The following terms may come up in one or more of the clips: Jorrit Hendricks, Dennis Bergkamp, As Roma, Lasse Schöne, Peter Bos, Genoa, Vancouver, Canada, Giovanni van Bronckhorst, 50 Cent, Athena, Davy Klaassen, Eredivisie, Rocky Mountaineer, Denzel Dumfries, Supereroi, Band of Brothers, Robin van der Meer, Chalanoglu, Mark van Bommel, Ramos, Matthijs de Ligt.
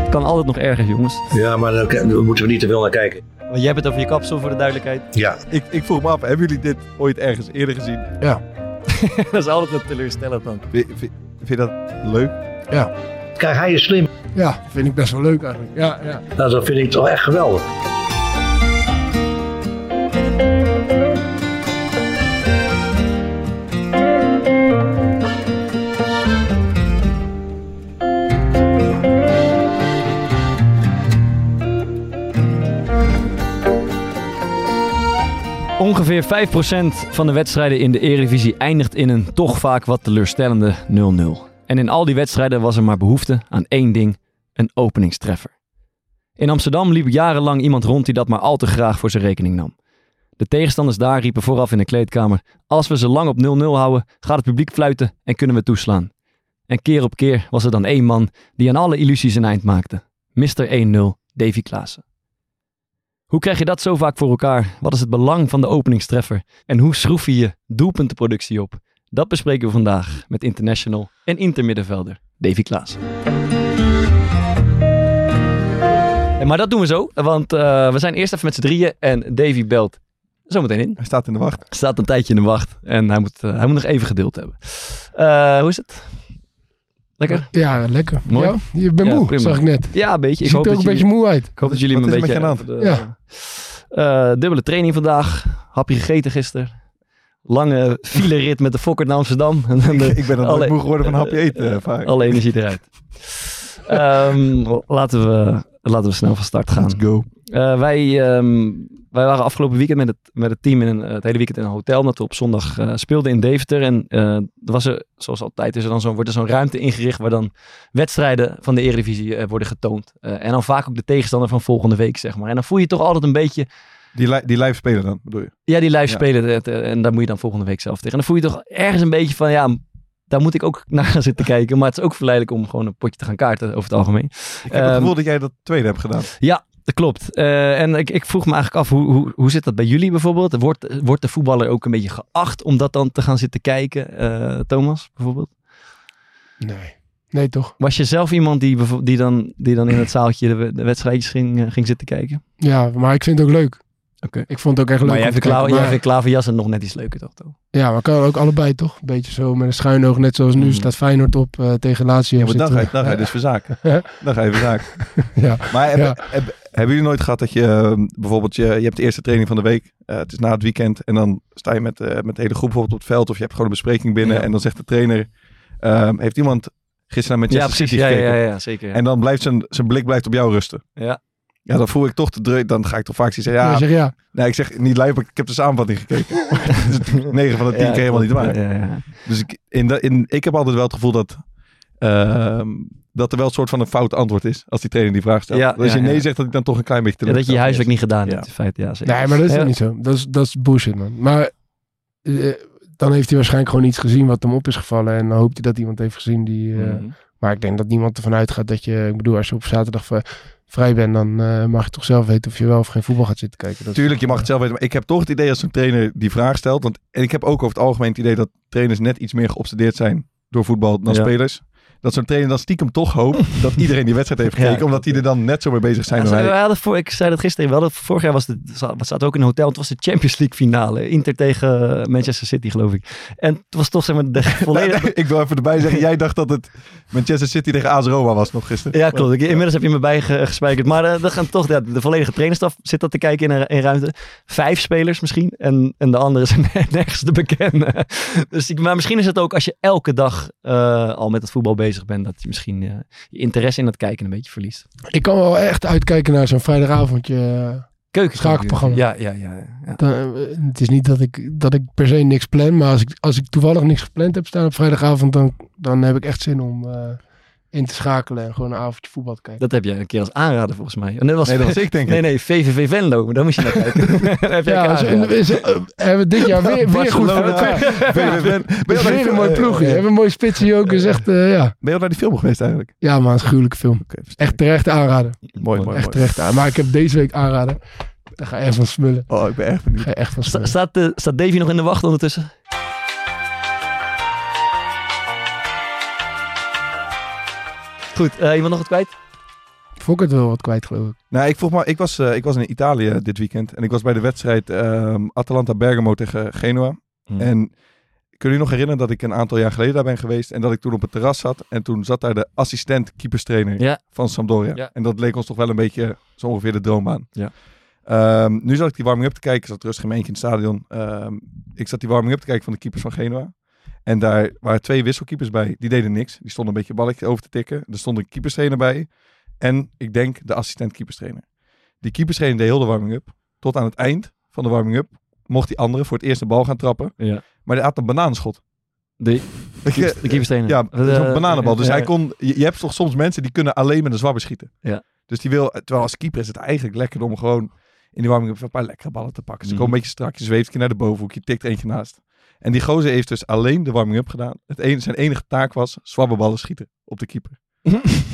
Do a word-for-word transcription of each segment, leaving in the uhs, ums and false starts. Het kan altijd nog ergens, jongens. Ja, maar daar moeten we niet te veel naar kijken. Want jij hebt het over je kapsel, voor de duidelijkheid. Ja. Ik, ik vroeg me af, hebben jullie dit ooit ergens eerder gezien? Ja. Dat is altijd een teleurstellend dan. Vind, vind, vind je dat leuk? Ja. Kijk, hij is slim. Ja, vind ik best wel leuk eigenlijk. Ja, ja. Nou, dat vind ik toch echt geweldig. Ongeveer vijf procent van de wedstrijden in de Eredivisie eindigt in een toch vaak wat teleurstellende nul nul. En in al die wedstrijden was er maar behoefte aan één ding, een openingstreffer. In Amsterdam liep jarenlang iemand rond die dat maar al te graag voor zijn rekening nam. De tegenstanders daar riepen vooraf in de kleedkamer: als we ze lang op nul nul houden, gaat het publiek fluiten en kunnen we toeslaan. En keer op keer was er dan één man die aan alle illusies een eind maakte. mister één nul, Davy Klaassen. Hoe krijg je dat zo vaak voor elkaar? Wat is het belang van de openingstreffer? En hoe schroef je je doelpuntenproductie op? Dat bespreken we vandaag met international en intermiddenvelder Davy Klaassen. En maar dat doen we zo, want uh, we zijn eerst even met z'n drieën en Davy belt zometeen in. Hij staat in de wacht. Hij staat een tijdje in de wacht en hij moet, uh, hij moet nog even geduld hebben. Uh, hoe is het? Lekker? Ja, lekker. Mooi. Ja, je bent ja, moe, prima. Zag ik net. Ja, een beetje. Ik ziet er ook jullie... een beetje moe uit. Ik hoop dat jullie me een beetje... Wat is er met je aan de hand? Uh, dubbele training vandaag. Hapje gegeten gisteren. Lange filerit met de Fokker naar Amsterdam. ik, ik ben dan alle... moe geworden van hapje eten. Uh, vaak. Alle energie eruit. um, laten, we, laten we snel van start gaan. Let's go. Uh, wij, um, wij waren afgelopen weekend met het, met het team in een, het hele weekend in een hotel. Omdat we op zondag uh, speelden in Deventer. En uh, was er, zoals altijd is er dan zo, wordt er zo'n ruimte ingericht waar dan wedstrijden van de Eredivisie uh, worden getoond. Uh, en dan vaak ook de tegenstander van volgende week, zeg maar. En dan voel je toch altijd een beetje... Die, li- die live spelen dan, bedoel je? Ja, die live ja. spelen. Uh, en daar moet je dan volgende week zelf tegen. En dan voel je toch ergens een beetje van... ja. Daar moet ik ook naar gaan zitten kijken. Maar het is ook verleidelijk om gewoon een potje te gaan kaarten over het algemeen. Ik heb het gevoel um, dat jij dat tweede hebt gedaan. Ja, dat klopt. Uh, en ik, ik vroeg me eigenlijk af, hoe, hoe, hoe zit dat bij jullie bijvoorbeeld? Wordt, wordt de voetballer ook een beetje geacht om dat dan te gaan zitten kijken? Uh, Thomas, bijvoorbeeld? Nee. Nee, toch? Was je zelf iemand die, die, dan, die dan in het zaaltje de, de wedstrijdjes ging, uh, ging zitten kijken? Ja, maar ik vind het ook leuk. Okay. Ik vond het ook echt leuk. Maar jij vindt, klaver, maar... jij vindt klaverjassen nog net iets leuker, toch? Ja, maar kan er ook allebei, toch? Een beetje zo met een schuin oog. Net zoals nu mm. staat Feyenoord op uh, tegen Lazio. Ja, maar dan ga je, dan ga je dus verzaken. Dan ga je verzaken. ja. Maar hebben, ja. hebben, hebben jullie nooit gehad dat je bijvoorbeeld... Je, je hebt de eerste training van de week. Uh, het is na het weekend. En dan sta je met, uh, met de hele groep bijvoorbeeld op het veld. Of je hebt gewoon een bespreking binnen. Ja. En dan zegt de trainer... Uh, heeft iemand gisteren naar Manchester City gekeken? Ja, ja, ja, zeker. Ja. En dan blijft zijn, zijn blik blijft op jou rusten. Ja. Ja, dan voel ik toch te druk. Dan ga ik toch vaak zeggen, ja, ja, zeg ja. Nee, ik zeg niet lui, maar ik heb de samenvatting gekeken. negen van de tien ja, keer helemaal niet te maken. Ja, ja, ja. Dus ik, in de, in, ik heb altijd wel het gevoel dat, uh, dat er wel een soort van een fout antwoord is. Als die trainer die vraag stelt. Ja, als ja, je nee ja. zegt, dat ik dan toch een klein beetje te ja, dat je je huiswerk niet gedaan ja. hebt. In feite, ja, zeker. Nee, maar dat is ja. niet zo. Dat is, dat is bullshit, man. Maar uh, dan heeft hij waarschijnlijk gewoon iets gezien wat hem op is gevallen. En dan hoopt hij dat iemand heeft gezien die... Uh, mm-hmm. Maar ik denk dat niemand ervan uitgaat dat je... Ik bedoel, als je op zaterdag... Ver, vrij ben, dan uh, mag je toch zelf weten of je wel of geen voetbal gaat zitten kijken. Dat Tuurlijk, is, je mag uh, het zelf weten. Maar ik heb toch het idee als een trainer die vraag stelt. Want en ik heb ook over het algemeen het idee dat trainers net iets meer geobsedeerd zijn door voetbal dan ja. spelers. dat zo'n trainer dan stiekem toch hoopt dat iedereen die wedstrijd heeft gekeken, ja, omdat die er dan net zo mee bezig zijn. Ja, wij. Hadden voor, ik zei dat gisteren, we hadden, vorig jaar was het, zaten ook in een hotel, het was de Champions League finale, Inter tegen Manchester City geloof ik. En het was toch zeg maar de volledige... Ik wil even erbij zeggen, jij dacht dat het Manchester City tegen As Roma was nog gisteren. Ja klopt, inmiddels heb je me bijgespijkerd, maar uh, we gaan toch, ja, de volledige trainerstaf zit dat te kijken in een, in een ruimte. Vijf spelers misschien en, en de anderen zijn nergens te bekennen. Dus ik, maar misschien is het ook als je elke dag uh, al met het voetbal bezig bent, dat je misschien uh, je interesse in dat kijken een beetje verliest. Ik kan wel echt uitkijken naar zo'n vrijdagavondje uh, keukenschakelprogramma. Ja, ja, ja. ja. Dan, uh, het is niet dat ik, dat ik per se niks plan, maar als ik, als ik toevallig niks gepland heb staan op vrijdagavond, dan, dan heb ik echt zin om... Uh, in te schakelen en gewoon een avondje voetbal te kijken. Dat heb jij een keer als aanrader volgens mij. En dat was, nee, dat was ik denk ik. Nee, nee, V V V Venlo, maar dan moest je naar kijken. heb jij ja, is, uh, hebben we dit jaar weer, weer goed voor elkaar. V V V ben je weer een mooi ploegje. We hebben een mooie spits die ook is echt, uh, ja. Ben je al naar die film geweest eigenlijk? Ja, maar een gruwelijke film. Okay, echt terecht aanraden. Mooi, mooi. Echt terecht aan. Maar ik heb deze week aanrader. Daar ga je echt van smullen. Oh, ik ben echt benieuwd. Ga je echt van smullen. Staat, uh, staat Davy nog in de wacht ondertussen? Goed, uh, iemand nog wat kwijt? Ik vond het wel wat kwijt, geloof ik. Nou, ik, vroeg maar, ik, was, uh, ik was in Italië dit weekend en ik was bij de wedstrijd uh, Atalanta Bergamo tegen Genoa. Hmm. En kun je je nog herinneren dat ik een aantal jaar geleden daar ben geweest en dat ik toen op het terras zat en toen zat daar de assistent keeperstrainer ja. van Sampdoria. Ja. En dat leek ons toch wel een beetje zo ongeveer de droombaan. Ja. Um, nu zat ik die warming-up te kijken. Ik zat rustig in mijn eentje in het stadion. Um, ik zat die warming-up te kijken van de keepers van Genoa. En daar waren twee wisselkeepers bij. Die deden niks. Die stonden een beetje balkje over te tikken. Er stond een keeperstrainer bij. En ik denk de assistent keeperstrainer. Die keeperstrainer deed heel de warming-up. Tot aan het eind van de warming-up mocht die andere voor het eerst de bal gaan trappen. Ja. Maar die had een bananenschot. De, de keeperstrainer? Ja, zo'n bananenbal. Dus hij kon... Je, je hebt toch soms mensen die kunnen alleen met een zwabber schieten. Ja. Dus die wil... Terwijl als keeper is het eigenlijk lekker om gewoon in die warming-up een paar lekkere ballen te pakken. Ze komen een beetje strak. Je zweeft een keer naar de bovenhoek. Je tikt eentje naast. En die gozer heeft dus alleen de warming-up gedaan. Het een, zijn enige taak was zwabberballen schieten op de keeper.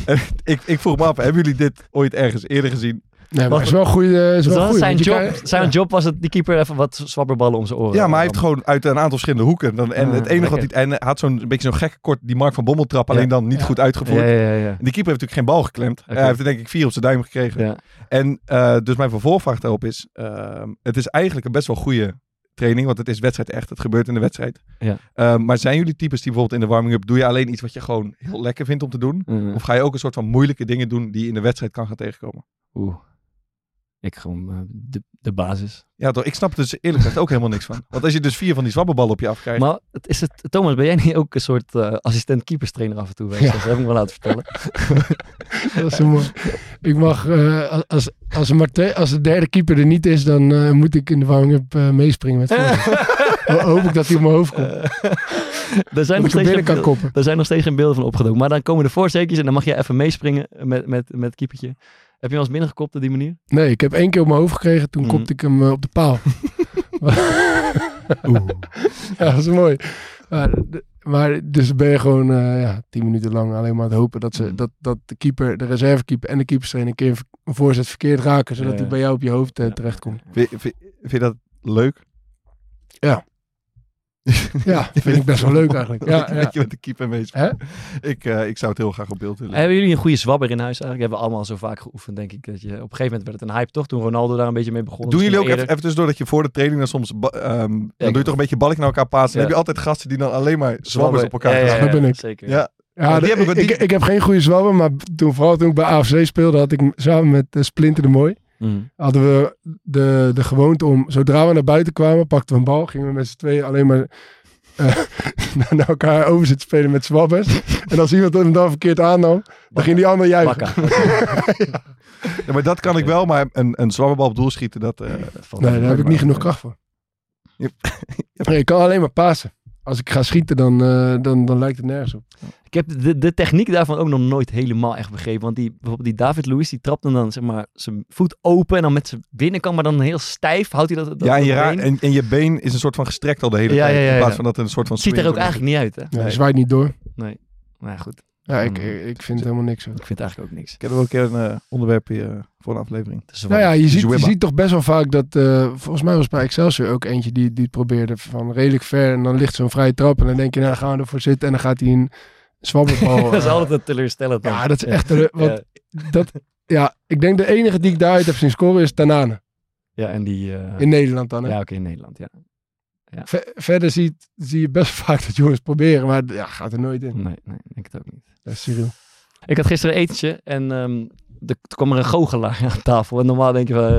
en ik, ik vroeg me af, hebben jullie dit ooit ergens eerder gezien? Nee, maar het is wel goed. Zijn, job, kan, zijn ja. job was het die keeper even wat zwabberballen om zijn oren. Ja, maar hij heeft gewoon uit een aantal verschillende hoeken. Dan, en ja, het enige lekker. Wat hij... En hij had zo'n een beetje zo'n gekke kort die Mark van Bommel trap, alleen ja. dan niet ja. goed uitgevoerd. Ja, ja, ja, ja. En die keeper heeft natuurlijk geen bal geklemd. Okay. Hij heeft er denk ik vier op zijn duim gekregen. Ja. En uh, dus mijn vervolgvraag daarop is, uh, het is eigenlijk een best wel goede... training, want het is wedstrijd echt. Het gebeurt in de wedstrijd. Ja. Uh, maar zijn jullie types die bijvoorbeeld in de warming-up... Doe je alleen iets wat je gewoon heel lekker vindt om te doen? Mm-hmm. Of ga je ook een soort van moeilijke dingen doen... die je in de wedstrijd kan gaan tegenkomen? Oeh. Ik gewoon uh, de, de basis. Ja, toch, ik snap er dus eerlijk gezegd ook helemaal niks van. Want als je dus vier van die zwabberballen op je afkrijgt... Maar het is het, Thomas, ben jij niet ook een soort uh, assistent-keeperstrainer af en toe? Ja. Dat heb ik me laten vertellen. Dat is zo mooi. Ik mag, uh, als, als, Marte, als de derde keeper er niet is, dan uh, moet ik in de warming-up uh, meespringen met Dan hoop ik dat hij op mijn hoofd komt. Er zijn, zijn nog steeds geen beelden van opgedoken. Maar dan komen de voorzekertjes en dan mag jij even meespringen met, met, met het keepertje. Heb je wel eens binnengekopt op die manier? Nee, ik heb één keer op mijn hoofd gekregen. Toen mm. kopte ik hem uh, op de paal. Ja, dat is mooi. Maar, de, maar dus ben je gewoon uh, ja, tien minuten lang alleen maar aan het hopen dat, ze, dat, dat de keeper, de reservekeeper en de keeperstrainer een keer een voorzet verkeerd raken. Zodat hij ja, ja. bij jou op je hoofd uh, terechtkomt. Vind, vind, vind je dat leuk? Ja. Ja, dat vind ik best wel leuk eigenlijk. Ja, ja. Met de keeper meestal. Ik, uh, ik zou het heel graag op beeld willen. Hebben jullie een goede zwabber in huis eigenlijk? Hebben we allemaal zo vaak geoefend, denk ik. Dat je, op een gegeven moment werd het een hype toch, toen Ronaldo daar een beetje mee begon. Doen jullie ook eerder... even, even tussendoor dat je voor de training dan soms... Um, dan ja, doe je toch een beetje balk naar elkaar pasen. Dan ja. heb je altijd gasten die dan alleen maar zwabbers op elkaar gaan. Ja, ja, ja, dat ben ik. Zeker. Ja. Ja, die ik, die... ik, ik heb geen goede zwabber, maar toen, vooral toen ik bij A F C speelde, had ik samen met uh, Splinter de Mooi... Mm. Hadden we de, de gewoonte om, zodra we naar buiten kwamen, pakten we een bal, gingen we met z'n tweeën alleen maar uh, naar elkaar over zitten spelen met zwabbers. En als iemand hem dan verkeerd aannam, Bakka. Dan ging die ander juichen. ja. Ja, maar dat kan ik wel, maar een, een zwabberbal op doel schieten, dat... Uh, valt nee, daar heb ik niet mee. genoeg kracht voor. Yep. Yep. Nee, ik kan alleen maar pasen. Als ik ga schieten, dan, uh, dan, dan lijkt het nergens op. Ik heb de, de techniek daarvan ook nog nooit helemaal echt begrepen. Want die, bijvoorbeeld die David Luiz, die trapt hem dan zeg maar zijn voet open en dan met zijn binnenkant, maar dan heel stijf houdt hij dat. dat ja, en je, raar, en, en je been is een soort van gestrekt al de hele ja, tijd. Ja, ja, ja. In plaats van dat een soort van. Ziet er ook eigenlijk niet uit, hè? Nee, nee. Zwaait niet door. Nee. Nou ja, goed. Ja, ik, ik vind het helemaal niks. Hoor. Ik vind het eigenlijk ook niks. Ik heb er ook een keer een uh, onderwerp hier voor een aflevering. Nou ja, je ziet, je ziet toch best wel vaak dat... Uh, volgens mij was bij Excelsior ook eentje die, die het probeerde van redelijk ver. En dan ligt zo'n vrije trap en dan denk je, nou gaan we ervoor zitten. En dan gaat hij een, Zwammerbal. Dat is uh, altijd een teleurstellend. Ja, dat is echt... Ja. Want ja. Dat, ja, ik denk de enige die ik daaruit heb zien scoren is Tanane. Ja, en die... Uh, in Nederland dan, hè? Ja, oké, okay, in Nederland, ja. ja. Ver, verder zie, zie je best vaak dat jongens proberen, maar ja, gaat er nooit in. Nee, nee, ik het ook niet. Dat is surreal. Ik had gisteren een etentje en... Um, Er kwam er een goochelaar aan tafel. En normaal denk je van,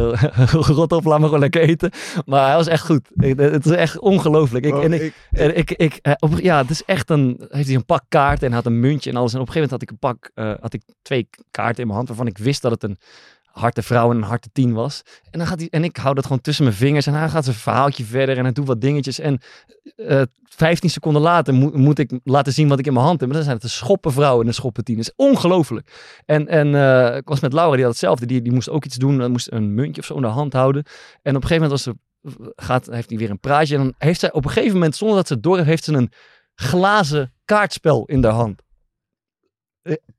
rot op, laat me gewoon lekker eten. Maar hij was echt goed. Ik, het is echt ongelooflijk. Ik, oh, en ik, ik, en ik, ik, op, ja, het is echt een... Heeft hij een pak kaart en had een muntje en alles. En op een gegeven moment had ik een pak... Uh, had ik twee kaarten in mijn hand waarvan ik wist dat het een harte vrouw en een harte tien was. En, dan gaat hij, en ik hou dat gewoon tussen mijn vingers. En hij gaat zijn verhaaltje verder en hij doet wat dingetjes. En uh, vijftien seconden later mo- moet ik laten zien wat ik in mijn hand heb. Maar dan zijn het een schoppenvrouw en een schoppentien. Dat is ongelooflijk. En, en uh, ik was met Laura, die had hetzelfde. Die, die moest ook iets doen. Hij moest een muntje of zo in de hand houden. En op een gegeven moment was ze, gaat, heeft hij weer een praatje. En dan heeft zij op een gegeven moment, zonder dat ze het door heeft, heeft ze een glazen kaartspel in haar hand.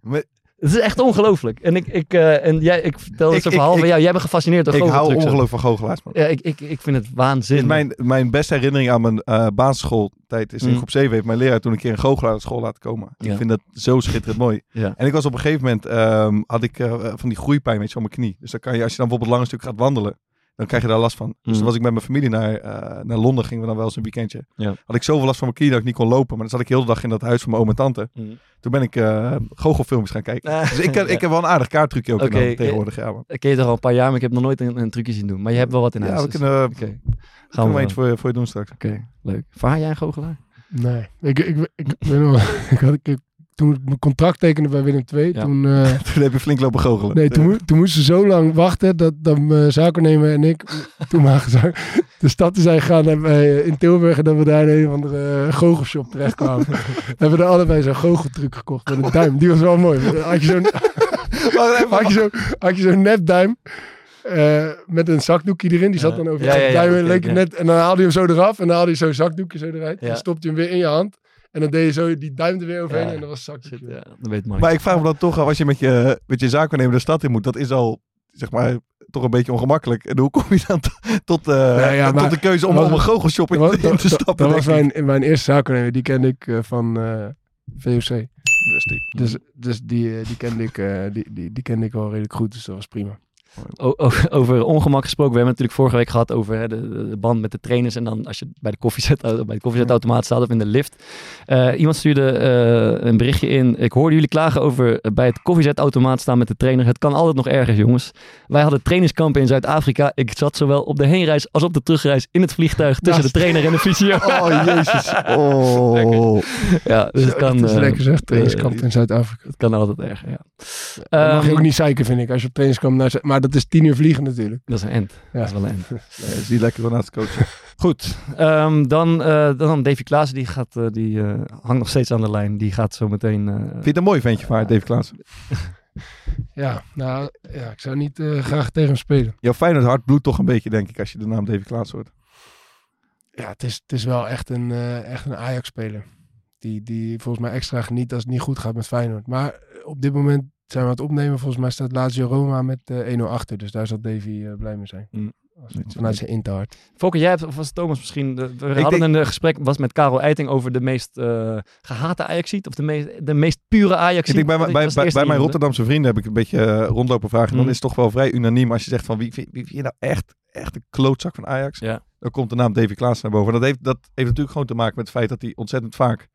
Maar... Het is echt ongelooflijk. En ik, ik, uh, en jij, ik vertel het zo'n verhaal ik, van jou. Jij bent gefascineerd door goocheltrucs. Ik hou ongelooflijk van goochelaars, man. Ja, ik, ik, ik vind het waanzinnig. Mijn, mijn beste herinnering aan mijn uh, basisschooltijd is in mm. groep zeven. Heeft mijn leraar toen een keer een goochelaar naar school laten komen. Ja. Ik vind dat zo schitterend mooi. Ja. En ik was op een gegeven moment, um, had ik uh, van die groeipijn weet je, aan mijn knie. Dus dan kan je, als je dan bijvoorbeeld lang een stuk gaat wandelen, dan krijg je daar last van. Dus mm. dan was ik met mijn familie naar, uh, naar Londen, gingen we dan wel eens een weekendje. Ja. Had ik zoveel last van mijn knie dat ik niet kon lopen. Maar dan zat ik heel de dag in dat huis van mijn oom en tante. Mm. Toen ben ik uh, goochelfilmpjes gaan kijken. Ah, dus ik, ja. ik heb wel een aardig kaarttrucje ook okay, in tegenwoordig. Ja, ik ken je toch al een paar jaar, maar ik heb nog nooit een, een trucje zien doen. Maar je hebt wel wat in huis. Ja, we kunnen, uh, okay. kunnen we eens voor, voor je doen straks. Oké, okay, leuk. Vaar jij een goochelaar? Nee. Ik, ik, ik, ik, ik had een keer... Toen ik mijn contract tekende bij Willem twee, ja. toen... Uh, toen heb je flink lopen goochelen. Nee, toen, toen moesten ze zo lang wachten dat, dat mijn zakennemer en ik, toen maar gezag, de stad zijn gegaan in Tilburg en dat we daar in een of andere goochelshop terecht kwamen. Hebben we er allebei zo'n goocheltruc gekocht met een duim. Die was wel mooi. Had je zo'n, had je zo'n, had je zo'n nepduim. Uh, met een zakdoekje erin. Die zat dan over je ja, ja, duim ja, ja, leek ja. net. En dan haalde hij hem zo eraf en dan haalde hij zo'n zakdoekje zo eruit. Ja. En stopte hij hem weer in je hand. En dan deed je zo die duim er weer overheen ja. en dat was zak. Ja, dat weet Mike. Maar ik vraag me dan toch, als je met je, met je zaakwaarnemer de stad in moet, dat is al, zeg maar, toch een beetje ongemakkelijk. En hoe kom je dan t- tot, uh, ja, ja, tot de keuze om, om een goochelshop in, in te stappen? Dat was mijn, mijn eerste zaakwaarnemer, die kende ik uh, van uh, V O C. Dus, dus die, die, kende ik, uh, die, die, die kende ik wel redelijk goed, dus dat was prima. O, over ongemak gesproken. We hebben het natuurlijk vorige week gehad over hè, de, de band met de trainers. En dan als je bij de koffiezetautomaat staat of in de lift. Uh, iemand stuurde uh, een berichtje in. Ik hoorde jullie klagen over bij het koffiezetautomaat staan met de trainer. Het kan altijd nog erger, jongens. Wij hadden trainingskampen in Zuid-Afrika. Ik zat zowel op de heenreis als op de terugreis in het vliegtuig tussen ja. de trainer en de fysio. Oh, jezus. Oh. Ja, dus het kan... Het is lekker zeg, trainingskamp in Zuid-Afrika. Het kan altijd erger, ja. Dat mag je ook niet zeiken, vind ik. Als je op trainingskamp naar... Maar dat is tien uur vliegen natuurlijk. Dat is een end. Ja. Dat is wel een end. Ja, dat is niet lekker vanuit de coach. Goed. Um, dan, uh, dan Davy Klaassen. Die, gaat, uh, die uh, hangt nog steeds aan de lijn. Die gaat zo meteen... Uh, Vind je het een mooi ventje van uh, Davy Klaassen? ja, nou, ja, ik zou niet uh, graag tegen hem spelen. Jouw Feyenoord hart bloedt toch een beetje, denk ik, als je de naam Davy Klaassen hoort. Ja, het is, het is wel echt een, uh, echt een Ajax-speler. Die, die volgens mij extra geniet als het niet goed gaat met Feyenoord. Maar op dit moment... Zijn we aan het opnemen? Volgens mij staat Lazio Roma met uh, een nul achter. Dus daar zal Davy uh, blij mee zijn. Mm. Vanuit zijn Interhart. Fokker, jij hebt, of was Thomas misschien... De, we ik hadden denk... een gesprek was met Karel Eiting over de meest uh, gehate Ajaxiet. Of de meest, de meest pure Ajaxiet. Ik denk, bij, bij, bij, bij mijn Rotterdamse vrienden heb ik een beetje uh, rondlopen vragen. Mm. Dan is het toch wel vrij unaniem als je zegt van... Wie vind je nou echt, echt een klootzak van Ajax? Ja. Dan komt de naam Davy Klaassen naar boven. Dat heeft, dat heeft natuurlijk gewoon te maken met het feit dat hij ontzettend vaak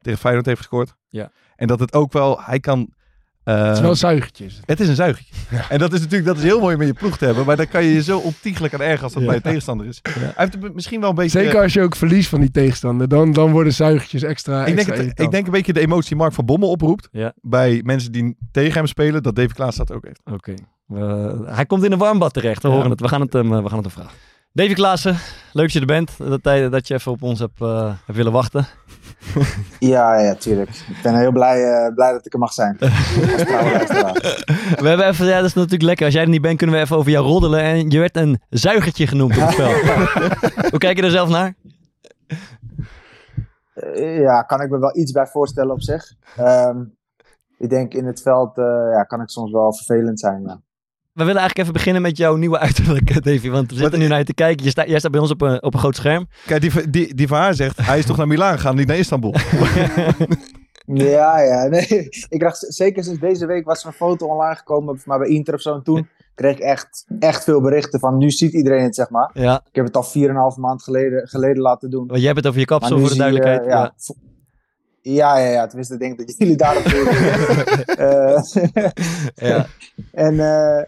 tegen Feyenoord heeft gescoord. Ja. En dat het ook wel... Hij kan... Uh, het is wel een zuigertje. Het is een zuigertje. Ja. En dat is natuurlijk dat is heel mooi om in je ploeg te hebben. Maar dan kan je je zo ontiegelijk aan ergeren als dat ja. bij je tegenstander is. Ja. Hij heeft er misschien wel een beetje... Zeker als je ook verliest van die tegenstander. Dan, dan worden zuigertjes extra... Ik, extra denk het, ik denk een beetje de emotie Mark van Bommel oproept. Ja. Bij mensen die tegen hem spelen. Dat Davy Klaassen dat ook heeft. Oké. Okay. Uh, hij komt in een warmbad terecht. We, ja. horen het. We gaan het hem uh, vragen. Davy Klaassen, leuk dat je er bent. Dat, dat je even op ons hebt, uh, hebt willen wachten. Ja, ja, tuurlijk. Ik ben heel blij, uh, blij dat ik er mag zijn. We hebben even, ja, dat is natuurlijk lekker. Als jij er niet bent, kunnen we even over jou roddelen. En je werd een zuigertje genoemd op het spel. Hoe kijk je er zelf naar? Uh, ja, kan ik me wel iets bij voorstellen op zich. Um, ik denk in het veld uh, ja, kan ik soms wel vervelend zijn, ja. We willen eigenlijk even beginnen met jouw nieuwe uiterlijk, Davy. Want we zitten Wat nu naar je te kijken. Je sta, jij staat bij ons op een, op een groot scherm. Kijk, die, die, die van haar zegt... Hij is toch naar Milaan gegaan, niet naar Istanbul. Ja, ja. Nee. Ik dacht, zeker sinds deze week was er een foto online gekomen, maar bij Inter of zo. En toen kreeg ik echt, echt veel berichten van, nu ziet iedereen het, zeg maar. Ja. Ik heb het al vier komma vijf maand geleden, geleden laten doen. Want jij hebt het over je kapsel, voor de duidelijkheid. Je, ja. Ja. Ja, ja, ja. Tenminste, ik denk dat jullie daarop doen. uh, ja. En uh,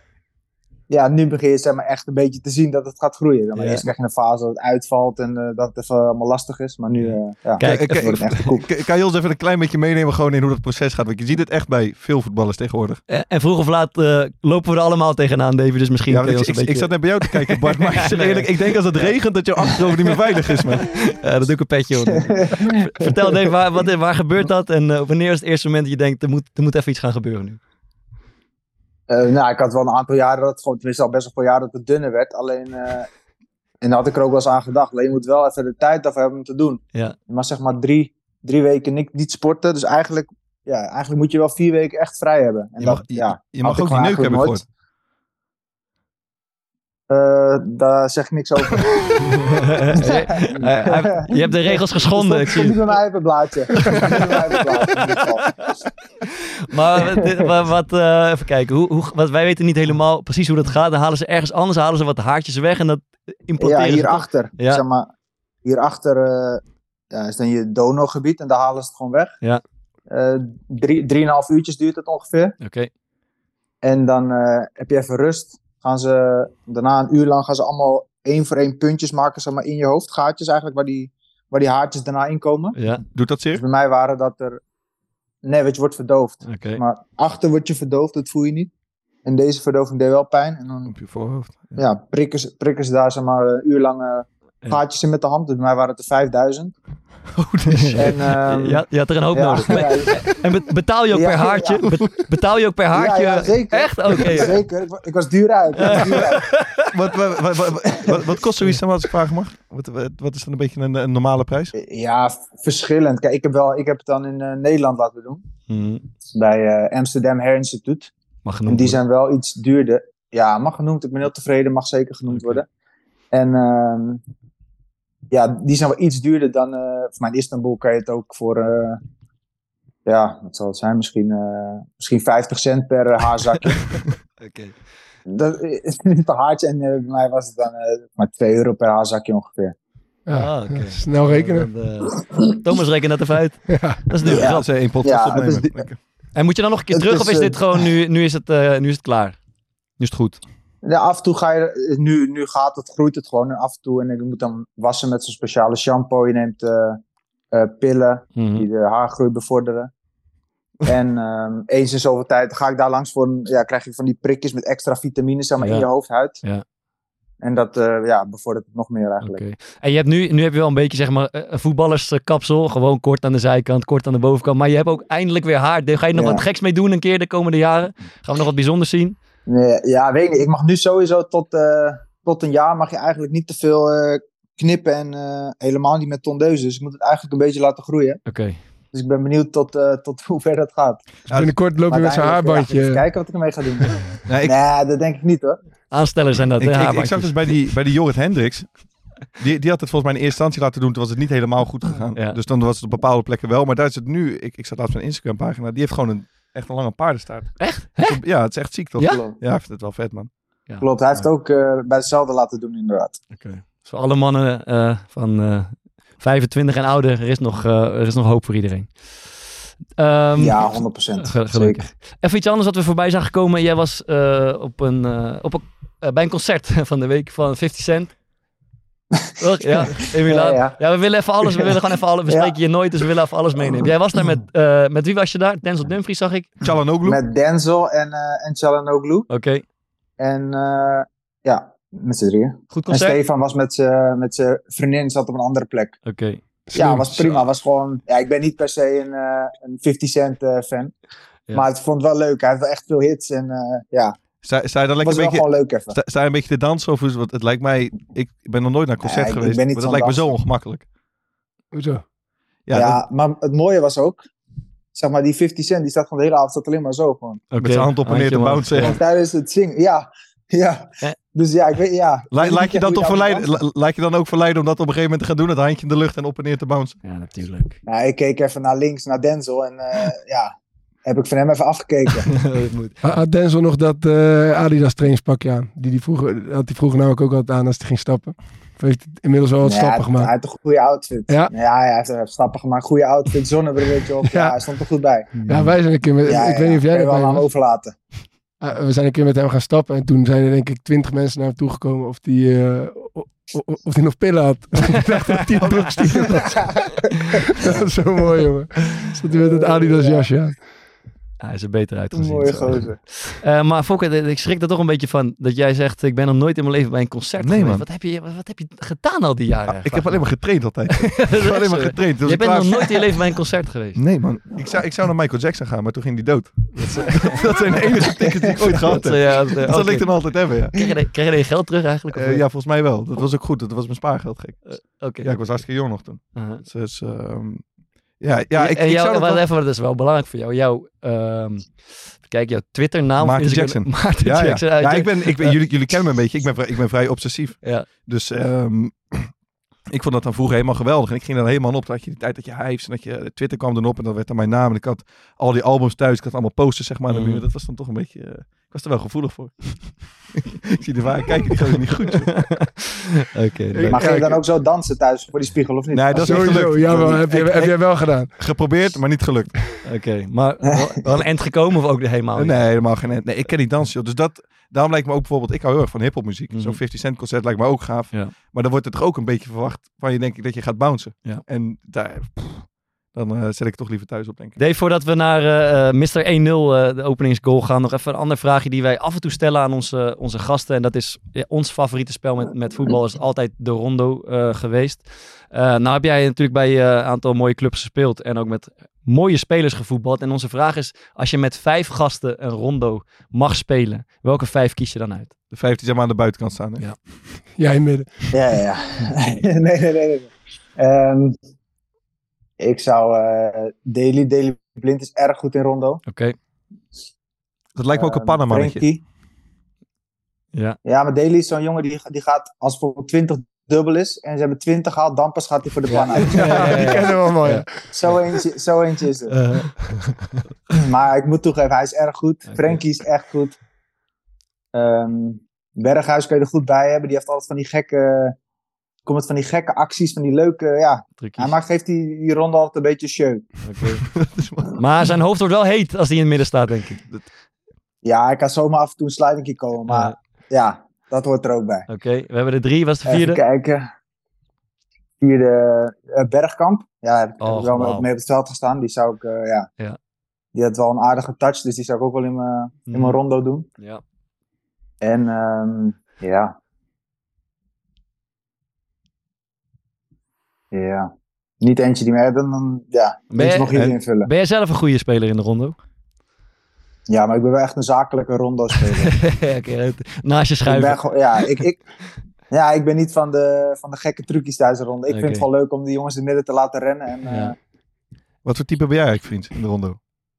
ja, nu begin je, zeg maar, echt een beetje te zien dat het gaat groeien. Dan ja. Eerst krijg je een fase dat het uitvalt en uh, dat het even allemaal lastig is. Maar nu, uh, ja. Kijk, het wordt echt cool. Kan je ons even een klein beetje meenemen gewoon in hoe dat proces gaat? Want je ziet het echt bij veel voetballers tegenwoordig. En, en vroeg of laat uh, lopen we er allemaal tegenaan, Davy. Dus misschien... Ja, ik, ik, beetje... ik zat net bij jou te kijken, Bart. Maar ja, nee. Eerlijk, ik denk als het regent dat je achterover niet meer veilig is. Maar. Ja, dat doe ik een petje op. Vertel, Davy, waar, wat, waar gebeurt dat? En uh, wanneer is het eerste moment dat je denkt, er moet, er moet even iets gaan gebeuren nu? Uh, nou, ik had wel een aantal jaren dat het gewoon, tenminste al best wel veel jaren dat het dunner werd. Alleen, uh, en daar had ik er ook wel eens aan gedacht. Alleen je moet wel even de tijd daarvoor hebben om te doen. Ja. Maar zeg maar drie, drie weken niet, niet sporten. Dus eigenlijk, ja, eigenlijk moet je wel vier weken echt vrij hebben. En je dat, mag, je, ja, je mag ook die neuk hebben gehoord. Uh, daar zeg ik niks over. je, uh, je hebt de regels geschonden. Ik stond niet bij mij op het blaadje. Maar dit, wat, uh, even kijken. Hoe, hoe, wat, wij weten niet helemaal precies hoe dat gaat. Dan halen ze ergens anders, halen ze wat haartjes weg en dat importeren. Ja, hierachter. Ja. Zeg maar, hierachter uh, ja, is dan je donogebied en daar halen ze het gewoon weg. Ja. Uh, drie, drieënhalf uurtjes duurt het ongeveer. Okay. En dan uh, heb je even rust. Gaan ze, daarna een uur lang gaan ze allemaal één voor één puntjes maken, zeg maar, in je hoofd. Gaatjes eigenlijk, waar die, waar die haartjes daarna in komen. Ja, doet dat zeer? Dus bij mij waren dat er... Nee, weet je, wordt verdoofd. Okay. Maar achter word je verdoofd, dat voel je niet. En deze verdoving deed wel pijn. En dan, op je voorhoofd. Ja, ja prikken, ze, prikken ze daar, zeg maar, een uur lang uh, gaatjes in met de hand. Dus bij mij waren het er vijfduizend. Oh, dus en, um, je, had, je had er een hoop ja, nodig. Ja, en betaal je ook ja, per haartje? Ja. Be- betaal je ook per haartje? Ja, ja, zeker. Echt? Oké. Okay. Zeker. Ik, ik was duur uit. Ja. Was duur uit. wat, wat, wat, wat, wat, wat kost zoiets dan, als ik vragen mag? Wat, wat, wat is dan een beetje een, een normale prijs? Ja, verschillend. Kijk, ik heb, wel, ik heb het dan in uh, Nederland laten doen. Hmm. Bij uh, Amsterdam Hair Institute. Mag genoemd en die worden. Zijn wel iets duurder. Ja, mag genoemd. Ik ben heel tevreden. Mag zeker genoemd okay. worden. En... Um, ja, die zijn wel iets duurder dan... Uh, voor mij in Istanbul kan je het ook voor... Uh, ja, wat zal het zijn? Misschien, uh, misschien vijftig cent per uh, haarzakje. Oké. Okay. Dat is een haartje. En uh, bij mij was het dan uh, maar twee euro per haarzakje ongeveer. Ja, ah, okay. Snel rekenen. Uh, uh, Thomas rekent dat even uit. Ja. Dat is duur. Ja, dat is één pot ja, opnemen. Is du- okay. En moet je dan nog een keer het terug? Is, of is dit uh, gewoon nu, nu, is het, uh, nu is het klaar? Nu is het goed? Ja, af en toe ga je, nu, nu gaat het, groeit het gewoon en af en toe. En je moet dan wassen met zo'n speciale shampoo. Je neemt uh, uh, pillen mm-hmm. die de haargroei bevorderen. en um, eens in zoveel tijd ga ik daar langs voor. Ja, krijg je van die prikjes met extra vitamines zeg maar, ja. in je hoofdhuid. Ja. En dat uh, ja, bevordert het nog meer eigenlijk. Okay. En je hebt nu, nu heb je wel een beetje zeg maar een voetballerskapsel. Gewoon kort aan de zijkant, kort aan de bovenkant. Maar je hebt ook eindelijk weer haar. Ga je nog ja. wat geks mee doen een keer de komende jaren? Gaan we nog wat bijzonders zien? Nee, ja, weet ik niet. Ik mag nu sowieso tot, uh, tot een jaar mag je eigenlijk niet te veel uh, knippen en uh, helemaal niet met tondeuzen. Dus ik moet het eigenlijk een beetje laten groeien. Okay. Dus ik ben benieuwd tot, uh, tot hoe ver dat gaat. Dus binnenkort loop je met zijn haarbandje. Ja, even kijken wat ik ermee ga doen. nee, ik... nee, dat denk ik niet hoor. Aanstellers zijn dat. Ik, ik, ik zag dus bij die, bij die Jorrit Hendricks. Die, die had het volgens mij in eerste instantie laten doen. Toen was het niet helemaal goed gegaan. Ja. Dus dan was het op bepaalde plekken wel. Maar daar is het nu. Ik, ik zat laatst op een Instagram pagina. Die heeft gewoon een... Echt een lange paardenstaart. Echt? Hè? Ja, het is echt ziek toch? Ja, ja hij vindt het wel vet, man. Ja. Klopt, hij heeft het ook uh, bij hetzelfde laten doen inderdaad. Oké. Okay. Dus voor alle mannen uh, van uh, vijfentwintig en ouder, er is nog, uh, er is nog hoop voor iedereen. Um, ja, honderd procent. Ge- gelukkig. Even iets anders wat we voorbij zagen komen. Jij was uh, op een, uh, op een, uh, bij een concert van de week van fifty cent. Ja, ja, ja. ja, we willen even alles. We willen gewoon even alles. We spreken ja. je nooit, dus we willen even alles meenemen. Jij was daar met... Uh, met wie was je daar? Denzel Dumfries zag ik. Chalanoglu. Met Denzel en, uh, en Chalanoglu. Oké. Okay. En uh, ja, met z'n drieën. Goed concert. En Stefan was met zijn met vriendin, zat op een andere plek. Oké. Okay. Ja, was prima. Was gewoon, ja, ik ben niet per se een, uh, een fifty cent uh, fan. Ja. Maar het vond het wel leuk. Hij had wel echt veel hits en uh, ja... Zij, zij dan lekker een beetje, sta, sta een beetje te dansen? Of, want het lijkt mij, ik ben nog nooit naar een concert ja, geweest, maar dat lijkt dansen. me zo ongemakkelijk. Hoezo? Ja, ja dat... maar het mooie was ook, zeg maar die fifty cent, die staat gewoon de hele avond, staat alleen maar zo gewoon. Okay. Met zijn hand op en neer te bouncen. Tijdens het zingen, ja. ja. En, Dus ja, ik weet ja. Lijk, lijk, je dan toch verleiden, lijk je dan ook verleiden om dat op een gegeven moment te gaan doen? Het handje in de lucht en op en neer te bouncen? Ja, natuurlijk. Nou, ik keek even naar links, naar Denzel. En uh, ja, heb ik van hem even afgekeken. Had Denzel nog dat uh, Adidas trainingspakje aan? Die, die vroeger, had hij vroeger namelijk ook altijd aan als hij ging stappen. Of heeft hij inmiddels wel wat ja, stappen gemaakt? Hij heeft een goede outfit. Ja, ja, ja hij heeft stappen gemaakt. Goede outfit, zonnebrilletje op. Ja. Ja, hij stond er goed bij. Ja, wij zijn een keer met... Ja, ik ja, weet niet of jij dat wel aan overlaten. Uh, we zijn een keer met hem gaan stappen en toen zijn er denk ik twintig mensen naar hem toegekomen of die, uh, of, of die nog pillen had. Ik dacht dat die had nog stieren. Dat is zo mooi, jongen. Stond hij met het Adidas jasje aan. Ja, hij is er beter uitgezien. Mooie gozer. Uh, maar Fokke, ik schrik er toch een beetje van dat jij zegt, ik ben nog nooit in mijn leven bij een concert nee, geweest. Wat heb, je, wat heb je gedaan al die jaren? Ja, ik heb alleen maar getraind altijd. Ik heb alleen maar getraind. Je bent nog nooit in je leven bij een concert geweest? Nee man, ik zou, ik zou naar Michael Jackson gaan, maar toen ging die dood. Dat zijn de enige tickets die ik ooit gehad heb. Ja, dat, uh, dat zal ik dan altijd hebben, ja. Kreeg je, kreeg je je geld terug eigenlijk? Uh, ja, volgens mij wel. Dat was ook goed. Dat was mijn spaargeld, gek. Uh, okay. Ja, ik was hartstikke jong nog toen. Uh-huh. Dus... Uh, Ja, ja, ik, en jou, ik zou dat, wel... even, dat is wel belangrijk voor jou. Jouw, um, kijk, jouw Twitternaam... Maarten Jackson. Maarten ja, Jackson. Ja, ja ik ben, ik ben, uh. jullie, jullie kennen me een beetje. Ik ben, ik ben vrij obsessief. Ja. Dus um, ik vond dat dan vroeger helemaal geweldig. En ik ging dan helemaal op. Dan had je die tijd dat je hives en dat je Twitter kwam dan op. En dan werd dan mijn naam. En ik had al die albums thuis. Ik had allemaal posters, zeg maar, aan de muur. Dat was dan toch een beetje... Uh, ik was er wel gevoelig voor. Ik zie de waar, kijk, die gaat niet goed. Okay, maar leuk. Ging je dan ook zo dansen thuis voor die spiegel of niet? Nee, dat is niet gelukt. Jawel, heb, je, heb jij wel gedaan. Geprobeerd, maar niet gelukt. Oké, okay, maar wel een end gekomen of ook helemaal niet? Nee, helemaal geen end. Nee, ik ken niet dansen. Dus dat, daarom lijkt me ook bijvoorbeeld, ik hou heel erg van hiphop muziek. Mm-hmm. Zo'n fifty cent concert lijkt me ook gaaf. Ja. Maar dan wordt het toch ook een beetje verwacht van je denk ik dat je gaat bouncen. Ja. En daar... Pff. Dan uh, zet ik toch liever thuis op, denk ik. Dave, voordat we naar uh, mister een nul, uh, de openingsgoal, gaan... nog even een ander vraagje die wij af en toe stellen aan onze, onze gasten. En dat is ja, ons favoriete spel met, met voetbal is altijd de rondo uh, geweest. Uh, nou heb jij natuurlijk bij een uh, aantal mooie clubs gespeeld... en ook met mooie spelers gevoetbald. En onze vraag is, als je met vijf gasten een rondo mag spelen... welke vijf kies je dan uit? De vijf die zeg maar aan de buitenkant staan, hè? Ja. Jij in midden. Ja, ja, ja. Nee, nee, nee. nee. Um... Ik zou... Uh, Daily, Daily Blind is erg goed in rondo. Oké. Okay. Dat lijkt me ook uh, een Panama-mannetje. Ja. Ja, maar Daily is zo'n jongen die, die gaat... Als het voor twintig dubbel is en ze hebben twintig gehaald... dan pas gaat hij voor de Panama. Ja, ja, ja, ja, ja. Die kennen we wel mooi. Ja. Zo, eentje, zo eentje is het. Uh. Maar ik moet toegeven, hij is erg goed. Okay. Frankie is echt goed. Um, Berghuis kun je er goed bij hebben. Die heeft altijd van die gekke... Komt het van die gekke acties, van die leuke, ja. Truckies. Hij maakt, geeft die, die ronde altijd een beetje show. Okay. Maar zijn hoofd wordt wel heet als hij in het midden staat, denk ik. Ja, ik kan zomaar af en toe een sluitingje komen, maar ah. ja, dat hoort er ook bij. Oké, okay. We hebben de drie, was de vierde? Even kijken. Vierde, uh, Bergkamp. Ja, daar heb ik oh, heb wel wow. mee op het veld gestaan. Die zou ik, uh, ja. ja. Die had wel een aardige touch, dus die zou ik ook wel in mijn mm. rondo doen. Ja. En, um, ja... Ja, niet eentje die meer, dan, dan ja, ben je, nog hier uh, invullen. Ben jij zelf een goede speler in de rondo? Ja, maar ik ben wel echt een zakelijke rondo-speler. Okay, naast je schuiven. Ik ben, ja, ik, ik, ja, ik ben niet van de, van de gekke trucjes thuis in de rondo. Ik okay. vind het wel leuk om die jongens in het midden te laten rennen. En, ja. uh, Wat voor type ben jij eigenlijk, vriend, in de rondo?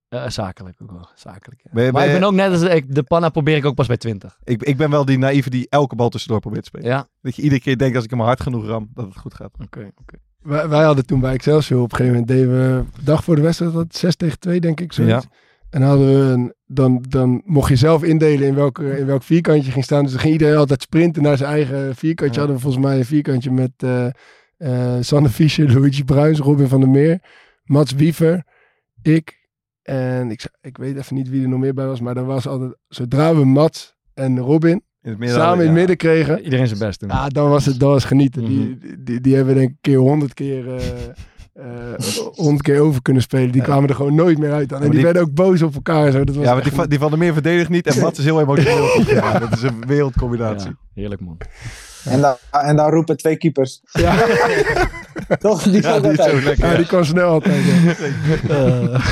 Uh, zakelijk ook wel, zakelijk. Ja. Ben je, ben je... Maar ik ben ook net als ik, de panna probeer ik ook pas bij twintig. Ik, ik ben wel die naïeve die elke bal tussendoor probeert te spelen. Ja. Dat je iedere keer denkt als ik hem hard genoeg ram, dat het goed gaat. Oké, okay, oké. Okay. Wij, wij hadden toen bij Excelsior op een gegeven moment, deden we dag voor de wedstrijd, dat zes tegen twee denk ik, zoiets. Ja. En hadden we een, dan, dan mocht je zelf indelen in, welke, in welk vierkantje ging staan. Dus dan ging iedereen altijd sprinten naar zijn eigen vierkantje. Ja. Hadden we volgens mij een vierkantje met uh, uh, Sander Fischer, Luigi Bruins, Robin van der Meer, Mats Wiever, ik... En ik, ik weet even niet wie er nog meer bij was, maar er was altijd, zodra we Mats en Robin in midden, samen in het midden kregen. Iedereen zijn best doen. Ja, dan was het, dan was genieten. Mm-hmm. Die, die, die hebben we denk ik keer honderd keer, uh, uh, honderd keer over kunnen spelen. Die kwamen er gewoon nooit meer uit aan. En die, die werden ook boos op elkaar. Zo. Dat was ja, maar die, va- die Van der Meer verdedigt niet en Mats is heel emotioneel. Ja, dat is een wereldcombinatie. Ja, heerlijk man. Ja. En, dan, en dan roepen twee keepers. Ja. Toch? Die, ja, die, zo lekker, ja. Ja, die kwam snel altijd. uh.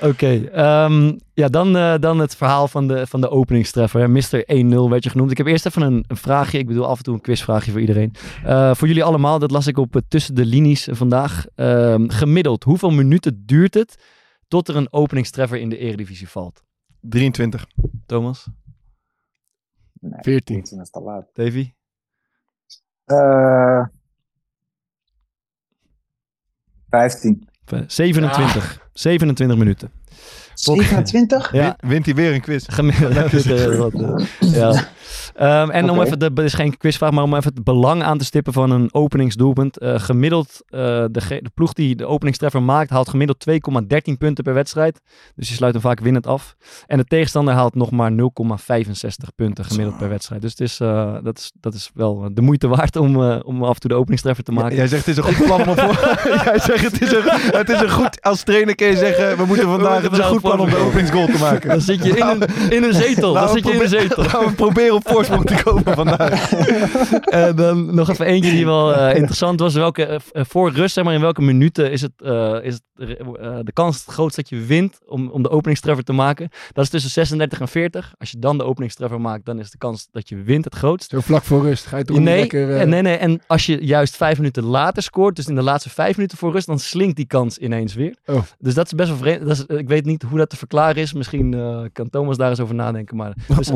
Oké, okay, um, ja, dan, uh, dan het verhaal van de, van de openingstreffer. Hè? mister een nul werd je genoemd. Ik heb eerst even een, een vraagje. Ik bedoel af en toe een quizvraagje voor iedereen. Uh, voor jullie allemaal, dat las ik op uh, Tussen de Linies vandaag. Uh, gemiddeld, hoeveel minuten duurt het tot er een openingstreffer in de Eredivisie valt? drieëntwintig. Thomas? Nee, veertien. veertien is te laat. Davy? Uh, vijftien. zevenentwintig. Ah. zevenentwintig minuten. zevenentwintig? Ja. Wint hij weer een quiz. Gemiddeld. Ja. Um, en okay. om even, het is geen quizvraag, maar om even het belang aan te stippen van een openingsdoelpunt. Uh, gemiddeld, uh, de, ge- de ploeg die de openingstreffer maakt, haalt gemiddeld twee komma dertien punten per wedstrijd. Dus je sluit hem vaak winnend af. En de tegenstander haalt nog maar nul komma vijfenzestig punten gemiddeld Zo. per wedstrijd. Dus het is, uh, dat, is, dat is wel de moeite waard om, uh, om af en toe de openingstreffer te maken. Ja, jij zegt het is een goed plan om voor... Jij zegt het is, een, het is een goed... Als trainer kun je zeggen, we moeten vandaag... Het is een goed plan om de openingsgoal te maken. Dan zit je in een, in een zetel. Dan zit je in een zetel. Laten we proberen op voorsprong te komen vandaag. En dan nog even eentje die wel uh, interessant was. Welke, uh, voor rust, zeg maar, in welke minuten is het, uh, is het uh, de kans het grootst dat je wint om, om de openingstreffer te maken? Dat is tussen zesendertig en veertig. Als je dan de openingstreffer maakt, dan is de kans dat je wint het grootst. Zo vlak voor rust. Ga je toch nee, lekker... Uh... Nee, nee. En als je juist vijf minuten later scoort, dus in de laatste vijf minuten voor rust, dan slinkt die kans ineens weer. Oh. Dus dat is best wel vreemd. Dat is, uh, ik weet niet hoe dat te verklaren is. Misschien uh, kan Thomas daar eens over nadenken. Maar dus,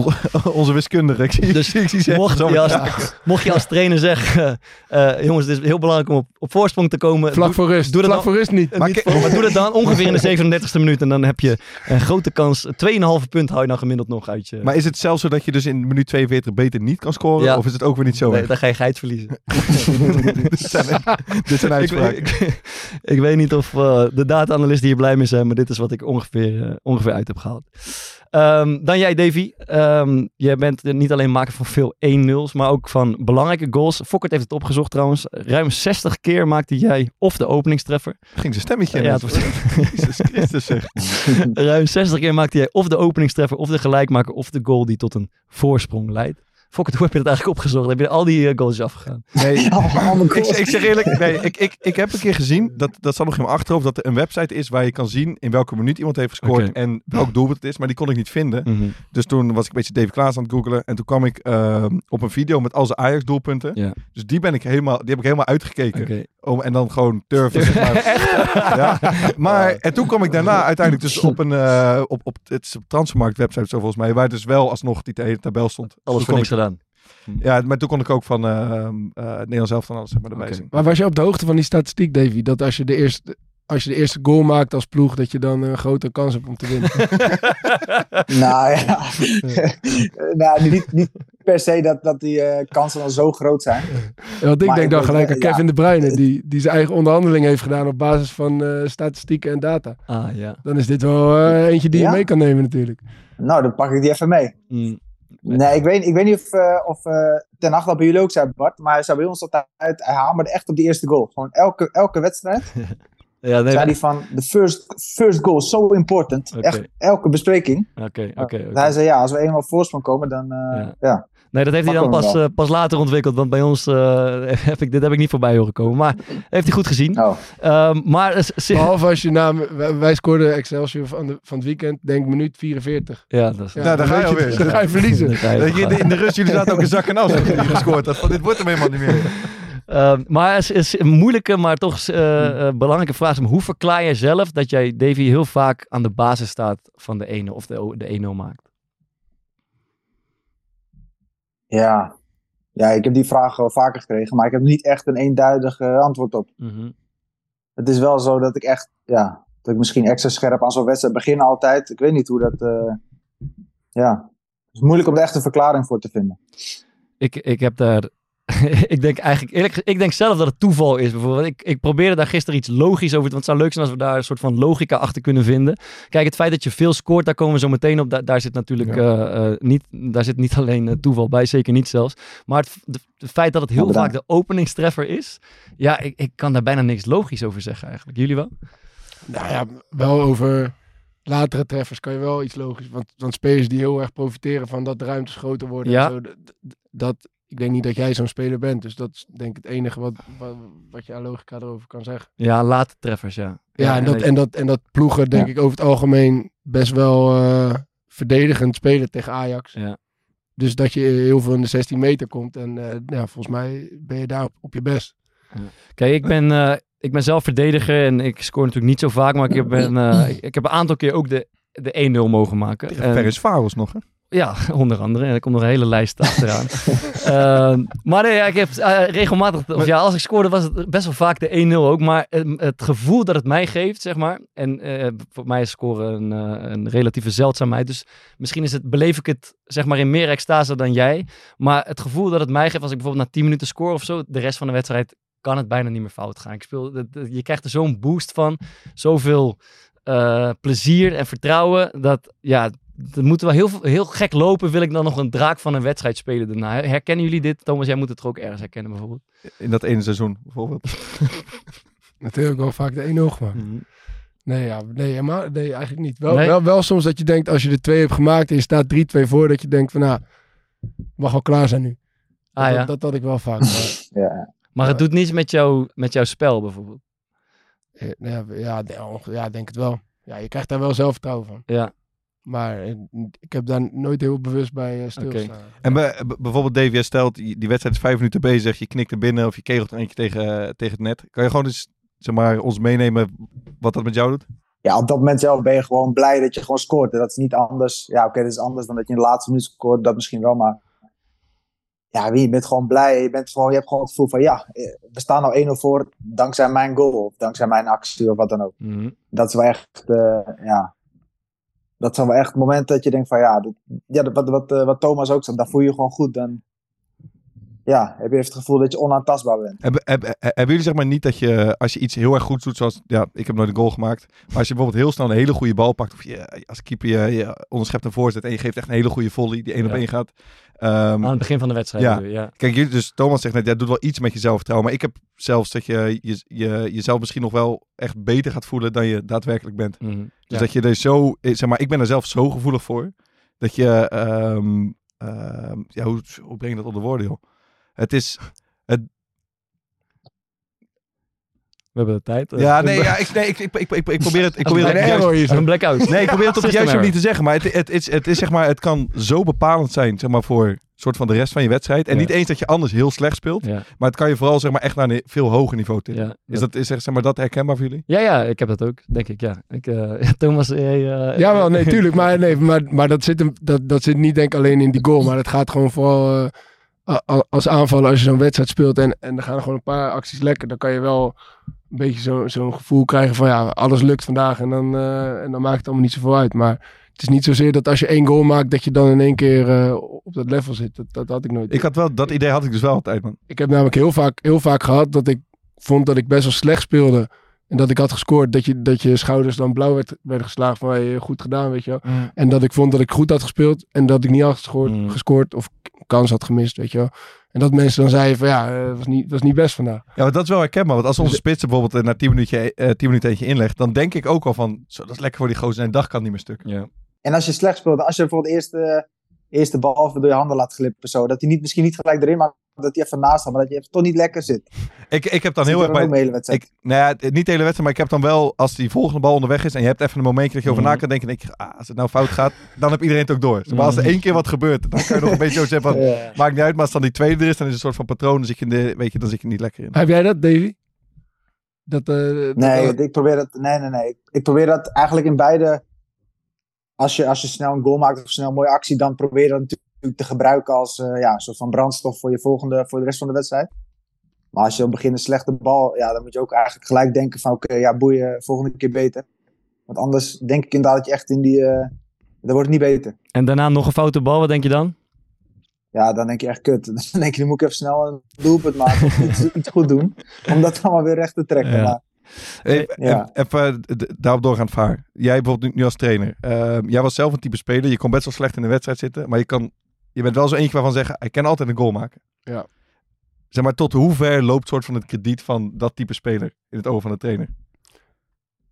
onze wiskundige. Ik zie, dus ik zie mocht, je als, ja. mocht je als trainer zeggen... Uh, uh, jongens, het is heel belangrijk om op, op voorsprong te komen. Vlak voor rust. Doe dat Vlak dan, voor rust niet. Uh, maar niet voor, maar doe dat dan ongeveer in de zevenendertigste minuut. En dan heb je een grote kans. twee komma vijf punt hou je dan gemiddeld nog uit je... Maar is het zelfs zo dat je dus in minuut tweeënveertig beter niet kan scoren? Ja. Of is het ook weer niet zo? Nee, dan ga je geit verliezen. Dit zijn, zijn uitspraken. Ik, ik, ik weet niet of uh, de data-analysten hier blij mee zijn. Maar dit is wat ik ongeveer, uh, ongeveer uit heb gehaald. Um, dan jij, Davy. Um, jij bent niet alleen maker van veel één-nul's, maar ook van belangrijke goals. Fokkert heeft het opgezocht trouwens. Ruim zestig keer maakte jij of de openingstreffer. Ging zijn stemmetje uh, in. Ja, het was... Jezus Christus zeg. Ruim zestig keer maakte jij of de openingstreffer, of de gelijkmaker, of de goal die tot een voorsprong leidt. Fokkert, hoe heb je dat eigenlijk opgezocht? Heb je al die uh, goals afgegaan? Nee, oh, ik, ik zeg eerlijk, nee, ik, ik, ik heb een keer gezien, dat, dat zat nog in mijn achterhoofd, dat er een website is waar je kan zien in welke minuut iemand heeft gescoord okay. en welk doelpunt het is, maar die kon ik niet vinden. Mm-hmm. Dus toen was ik een beetje Davy Klaassen aan het googelen en toen kwam ik uh, op een video met al zijn Ajax doelpunten. Yeah. Dus die, ben ik helemaal, die heb ik helemaal uitgekeken. Okay. Om, en dan gewoon turven. Zeg maar. Ja. Maar, en toen kwam ik daarna uiteindelijk dus op een uh, op, op, het is op Transfermarkt website zo volgens mij, waar dus wel alsnog die hele tabel stond. Alles voor niks gedaan. Ja, maar toen kon ik ook van uh, uh, Nederlands helft van alles zeg maar, erbij okay. zien. Maar was je op de hoogte van die statistiek, Davy? Dat als je de eerste, als je de eerste goal maakt als ploeg, dat je dan een grote kans hebt om te winnen? nou ja, nou, niet, niet per se dat, dat die uh, kansen dan zo groot zijn. Ja, want ik maar denk ik dan gelijk uh, aan Kevin ja, de Bruyne, die, die zijn eigen onderhandeling heeft gedaan op basis van uh, statistieken en data. Ah, ja. Dan is dit wel uh, eentje die ja? je mee kan nemen natuurlijk. Nou, dan pak ik die even mee. Mm. Nee, ik weet, ik weet niet of, uh, of uh, Ten Hag dat bij jullie ook zei, Bart. Maar hij zei bij ons altijd, hij hamerde echt op die eerste goal. Gewoon elke, elke wedstrijd. Ja, nee, zei hij van, the first, first goal is so important. Okay. Echt elke bespreking. Oké, okay, oké. Okay, okay. Hij zei, ja, als we eenmaal voorsprong komen, dan... Uh, ja. ja. Nee, dat heeft hij dan pas, uh, pas later ontwikkeld. Want bij ons, uh, heb ik, dit heb ik niet voorbij horen komen. Maar heeft hij goed gezien. Oh. Um, maar, uh, z- Behalve als je na... Wij, wij scoorden Excelsior van, de, van het weekend. Denk minuut vierenveertig. Ja, dat is... Ja, nou, dan, dan ga je alweer. Dan ga je verliezen. Ga je je, in de rust, jullie zaten ook een zak en as. Dat jullie gescoord had. Dit wordt hem helemaal niet meer. Uh, maar het is een moeilijke, maar toch uh, uh, belangrijke vraag. Hoe verklaar jij zelf dat jij, Davy, heel vaak aan de basis staat van de ene of de, de een-nul maakt? Ja. ja, ik heb die vraag wel vaker gekregen, maar ik heb niet echt een eenduidig uh, antwoord op. Mm-hmm. Het is wel zo dat ik echt, ja, dat ik misschien extra scherp aan zo'n wedstrijd begin altijd. Ik weet niet hoe dat, uh, ja. Het is moeilijk om er echt een verklaring voor te vinden. Ik, ik heb daar... ik denk eigenlijk eerlijk, ik denk zelf dat het toeval is. Bijvoorbeeld, ik, ik probeerde daar gisteren iets logisch over te... Want het zou leuk zijn als we daar een soort van logica achter kunnen vinden. Kijk, het feit dat je veel scoort, daar komen we zo meteen op. Da- daar zit natuurlijk ja. uh, uh, niet, daar zit niet alleen uh, toeval bij, zeker niet zelfs. Maar het de, feit dat het heel oh, vaak de openingstreffer is... Ja, ik, ik kan daar bijna niks logisch over zeggen eigenlijk. Jullie wel? Nou ja, wel over latere treffers kan je wel iets logisch... Want, want spelers die heel erg profiteren van dat de ruimtes groter worden... Ja. En zo, d- d- dat... Ik denk niet dat jij zo'n speler bent. Dus dat is denk ik het enige wat, wat, wat je aan logica erover kan zeggen. Ja, late treffers, ja. Ja, en dat, en dat, en dat ploegen denk ja. ik over het algemeen best wel uh, verdedigend spelen tegen Ajax. Ja. Dus dat je heel veel in de zestien meter komt. En uh, ja, volgens mij ben je daar op, op je best. Ja. Kijk, ik ben... Uh, ik ben zelf verdediger en ik scoor natuurlijk niet zo vaak. Maar ik, ben, uh, ik, ik heb een aantal keer ook de, de één-nul mogen maken. Tegen Perez Faros nog, hè? Ja, onder andere. En er komt nog een hele lijst achteraan. uh, maar nee, ik heb uh, regelmatig... Of ja, als ik scoorde was het best wel vaak de één nul ook. Maar het, het gevoel dat het mij geeft, zeg maar... En uh, voor mij is scoren een, uh, een relatieve zeldzaamheid. Dus misschien is het, beleef ik het zeg maar in meer extase dan jij. Maar het gevoel dat het mij geeft als ik bijvoorbeeld na tien minuten score of zo... De rest van de wedstrijd kan het bijna niet meer fout gaan. Ik speel, je krijgt er zo'n boost van. Zoveel uh, plezier en vertrouwen. Dat ja... Het moet wel heel, heel gek lopen, wil ik dan nog een draak van een wedstrijd spelen daarna. Herkennen jullie dit? Thomas, jij moet het toch ook ergens herkennen bijvoorbeeld? In dat ene seizoen bijvoorbeeld. Natuurlijk wel vaak de één nul gemaakt. Mm-hmm. Nee, ja, nee, maar, nee, eigenlijk niet. Wel, nee? wel, wel soms dat je denkt, als je de twee hebt gemaakt en je staat drie twee voor, dat je denkt van, nou, mag wel klaar zijn nu. Dat ah, ja. dat, dat, dat ik wel vaak. Maar, ja. maar het ja. doet niets met, jou, met jouw spel bijvoorbeeld? Ja, ja, ja, denk het wel. Ja, je krijgt daar wel zelfvertrouwen van. Ja. Maar ik heb daar nooit heel bewust bij stilstaan. Okay. En bij, b- bijvoorbeeld Davy, jij stelt, die wedstrijd is vijf minuten bezig. Je knikt er binnen of je kegelt er eentje tegen, tegen het net. Kan je gewoon eens, zeg maar, ons meenemen wat dat met jou doet? Ja, op dat moment zelf ben je gewoon blij dat je gewoon scoort. Dat is niet anders. Ja, oké, okay, dat is anders dan dat je in de laatste minuut scoort. Dat misschien wel, maar... Ja, je bent gewoon blij. Je, bent gewoon, je hebt gewoon het gevoel van, ja, we staan al één nul voor dankzij mijn goal. Of dankzij mijn actie of wat dan ook. Mm-hmm. Dat is wel echt, uh, ja... Dat is wel echt het moment dat je denkt van ja, dat, ja wat, wat, wat Thomas ook zegt, dan voel je je gewoon goed. Dan ja, heb je even het gevoel dat je onaantastbaar bent. Hebben heb, heb, hebben jullie zeg maar niet dat je, als je iets heel erg goed doet, zoals, ja, ik heb nooit een goal gemaakt. Maar als je bijvoorbeeld heel snel een hele goede bal pakt, of je als keeper je, je onderschept een voorzet en je geeft echt een hele goede volley die één ja. op één gaat. Um, Aan het begin van de wedstrijd. Ja. Je, ja. Kijk, jullie, dus Thomas zegt net, jij doet wel iets met je zelfvertrouwen. Maar ik heb zelfs dat je, je, je jezelf misschien nog wel echt beter gaat voelen dan je daadwerkelijk bent. Mm-hmm. Dus ja. dat je er zo, zeg maar, ik ben er zelf zo gevoelig voor, dat je, um, um, ja, hoe, hoe breng je dat onder woorden, joh? Het is, het... we hebben de tijd. Uh, ja, nee, ja, ik, nee, ik, ik, ik, ik, ik probeer het, ik probeer het, juist, een blackout. Nee, ik probeer het op het juiste manier te zeggen, maar het, het, is, het is, zeg maar, het kan zo bepalend zijn, zeg maar, voor soort van de rest van je wedstrijd. En ja. niet eens dat je anders heel slecht speelt. Ja. Maar het kan je vooral, zeg maar, echt naar een veel hoger niveau tillen. Ja, is dat, is, zeg maar, dat herkenbaar voor jullie? Ja, ja, ik heb dat ook, denk ik. Ja, ik, uh, Thomas... Jij, uh, ja, wel, nee, tuurlijk. Maar, nee, maar, maar dat, zit hem, dat, dat zit niet, denk ik, alleen in die goal. Maar het gaat gewoon vooral uh, als aanvaller, als je zo'n wedstrijd speelt en, en er gaan gewoon een paar acties lekker. Dan kan je wel een beetje zo, zo'n gevoel krijgen van, ja, alles lukt vandaag. En dan, uh, en dan maakt het allemaal niet zoveel uit. Maar... Het is niet zozeer dat als je één goal maakt, dat je dan in één keer uh, op dat level zit. Dat, dat had ik nooit. Ik had wel, dat idee had ik dus wel altijd, man. Ik heb namelijk heel vaak, heel vaak gehad dat ik vond dat ik best wel slecht speelde. En dat ik had gescoord, dat je, dat je schouders dan blauw werd, werden geslagen van, hey, goed gedaan, weet je wel. Mm. En dat ik vond dat ik goed had gespeeld en dat ik niet had gescoord, mm. gescoord of kans had gemist, weet je wel. En dat mensen dan zeiden van, ja, het was niet, was niet best vandaag. Ja, maar dat is wel herkenbaar. Want als onze spits bijvoorbeeld na tien minuten eentje inlegt, dan denk ik ook al van, zo, dat is lekker voor die gozer, zijn dag kan niet meer stuk. Ja. En als je slecht speelt, als je bijvoorbeeld eerst de eerste bal door je handen laat glippen, zo, dat hij niet, misschien niet gelijk erin maakt, dat hij even naast gaat, maar dat je even toch niet lekker zit. Ik, ik heb dan dat heel erg... Bij, hele ik, nou ja, niet de hele wedstrijd, maar ik heb dan wel, als die volgende bal onderweg is en je hebt even een momentje dat je over mm. na kan denken, denk ik, ah, als het nou fout gaat, dan heb iedereen het ook door. Dus, maar als er één keer wat gebeurt, dan kan je nog een beetje zo zeggen van, yeah. maakt niet uit, maar als dan die tweede er is, dan is het een soort van patroon, dan zit je, in de, weet je, dan zit je niet lekker in. Heb jij dat, Davy? Dat, uh, dat, nee, ik probeer dat, nee, nee, nee. Ik probeer dat eigenlijk in beide... Als je, als je snel een goal maakt of snel een mooie actie, dan probeer je dat natuurlijk te gebruiken als uh, ja, een soort van brandstof voor, je volgende, voor de rest van de wedstrijd. Maar als je op het begin een slechte bal, ja, dan moet je ook eigenlijk gelijk denken van oké, okay, ja, boeien, volgende keer beter. Want anders denk ik inderdaad dat je echt in die, uh, dat wordt niet beter. En daarna nog een foute bal, wat denk je dan? Ja, dan denk je echt kut. Dan denk je, nu moet ik even snel een doelpunt maken of iets, iets goed doen, om dat allemaal weer recht te trekken. Ja. Maar, Even, ja. even daarop doorgaand vaar. Jij bijvoorbeeld nu als trainer. Uh, jij was zelf een type speler. Je kon best wel slecht in de wedstrijd zitten. Maar je, kan, je bent wel zo eentje waarvan zeggen, ik kan altijd een goal maken. Ja. Zeg maar, tot hoe ver loopt soort van het krediet van dat type speler in het oog van de trainer?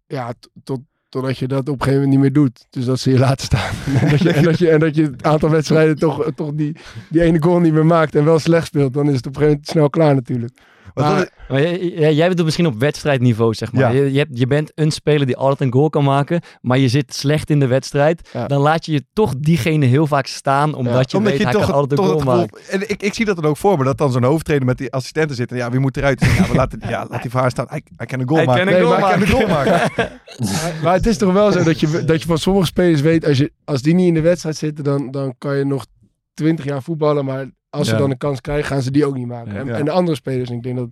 Ja, t- tot, totdat je dat op een gegeven moment niet meer doet. Dus dat ze je laten staan. en, dat je, en, dat je, en dat je het aantal wedstrijden toch, toch die, die ene goal niet meer maakt en wel slecht speelt. Dan is het op een gegeven moment snel klaar natuurlijk. Maar, maar jij, jij bedoelt misschien op wedstrijdniveau, zeg maar. Ja. Je, je, hebt, je bent een speler die altijd een goal kan maken, maar je zit slecht in de wedstrijd. Ja. Dan laat je je toch diegene heel vaak staan, omdat ja. je omdat weet, je hij toch, kan altijd een goal gevoel, maken. En ik, ik zie dat dan ook voor me, dat dan zo'n hoofdtrainer met die assistenten zit en ja, wie moet eruit? Ja, we laten, ja, laat die voor haar staan. Hij, hij kan een goal hij maken. Kan een nee, goal maar maken. Hij kan een goal maken. maar, maar het is toch wel zo dat je, dat je van sommige spelers weet, als, je, als die niet in de wedstrijd zitten, dan, dan kan je nog twintig jaar voetballen, maar als ja. ze dan een kans krijgen, gaan ze die ook niet maken. Ja. En, en de andere spelers, en ik denk dat,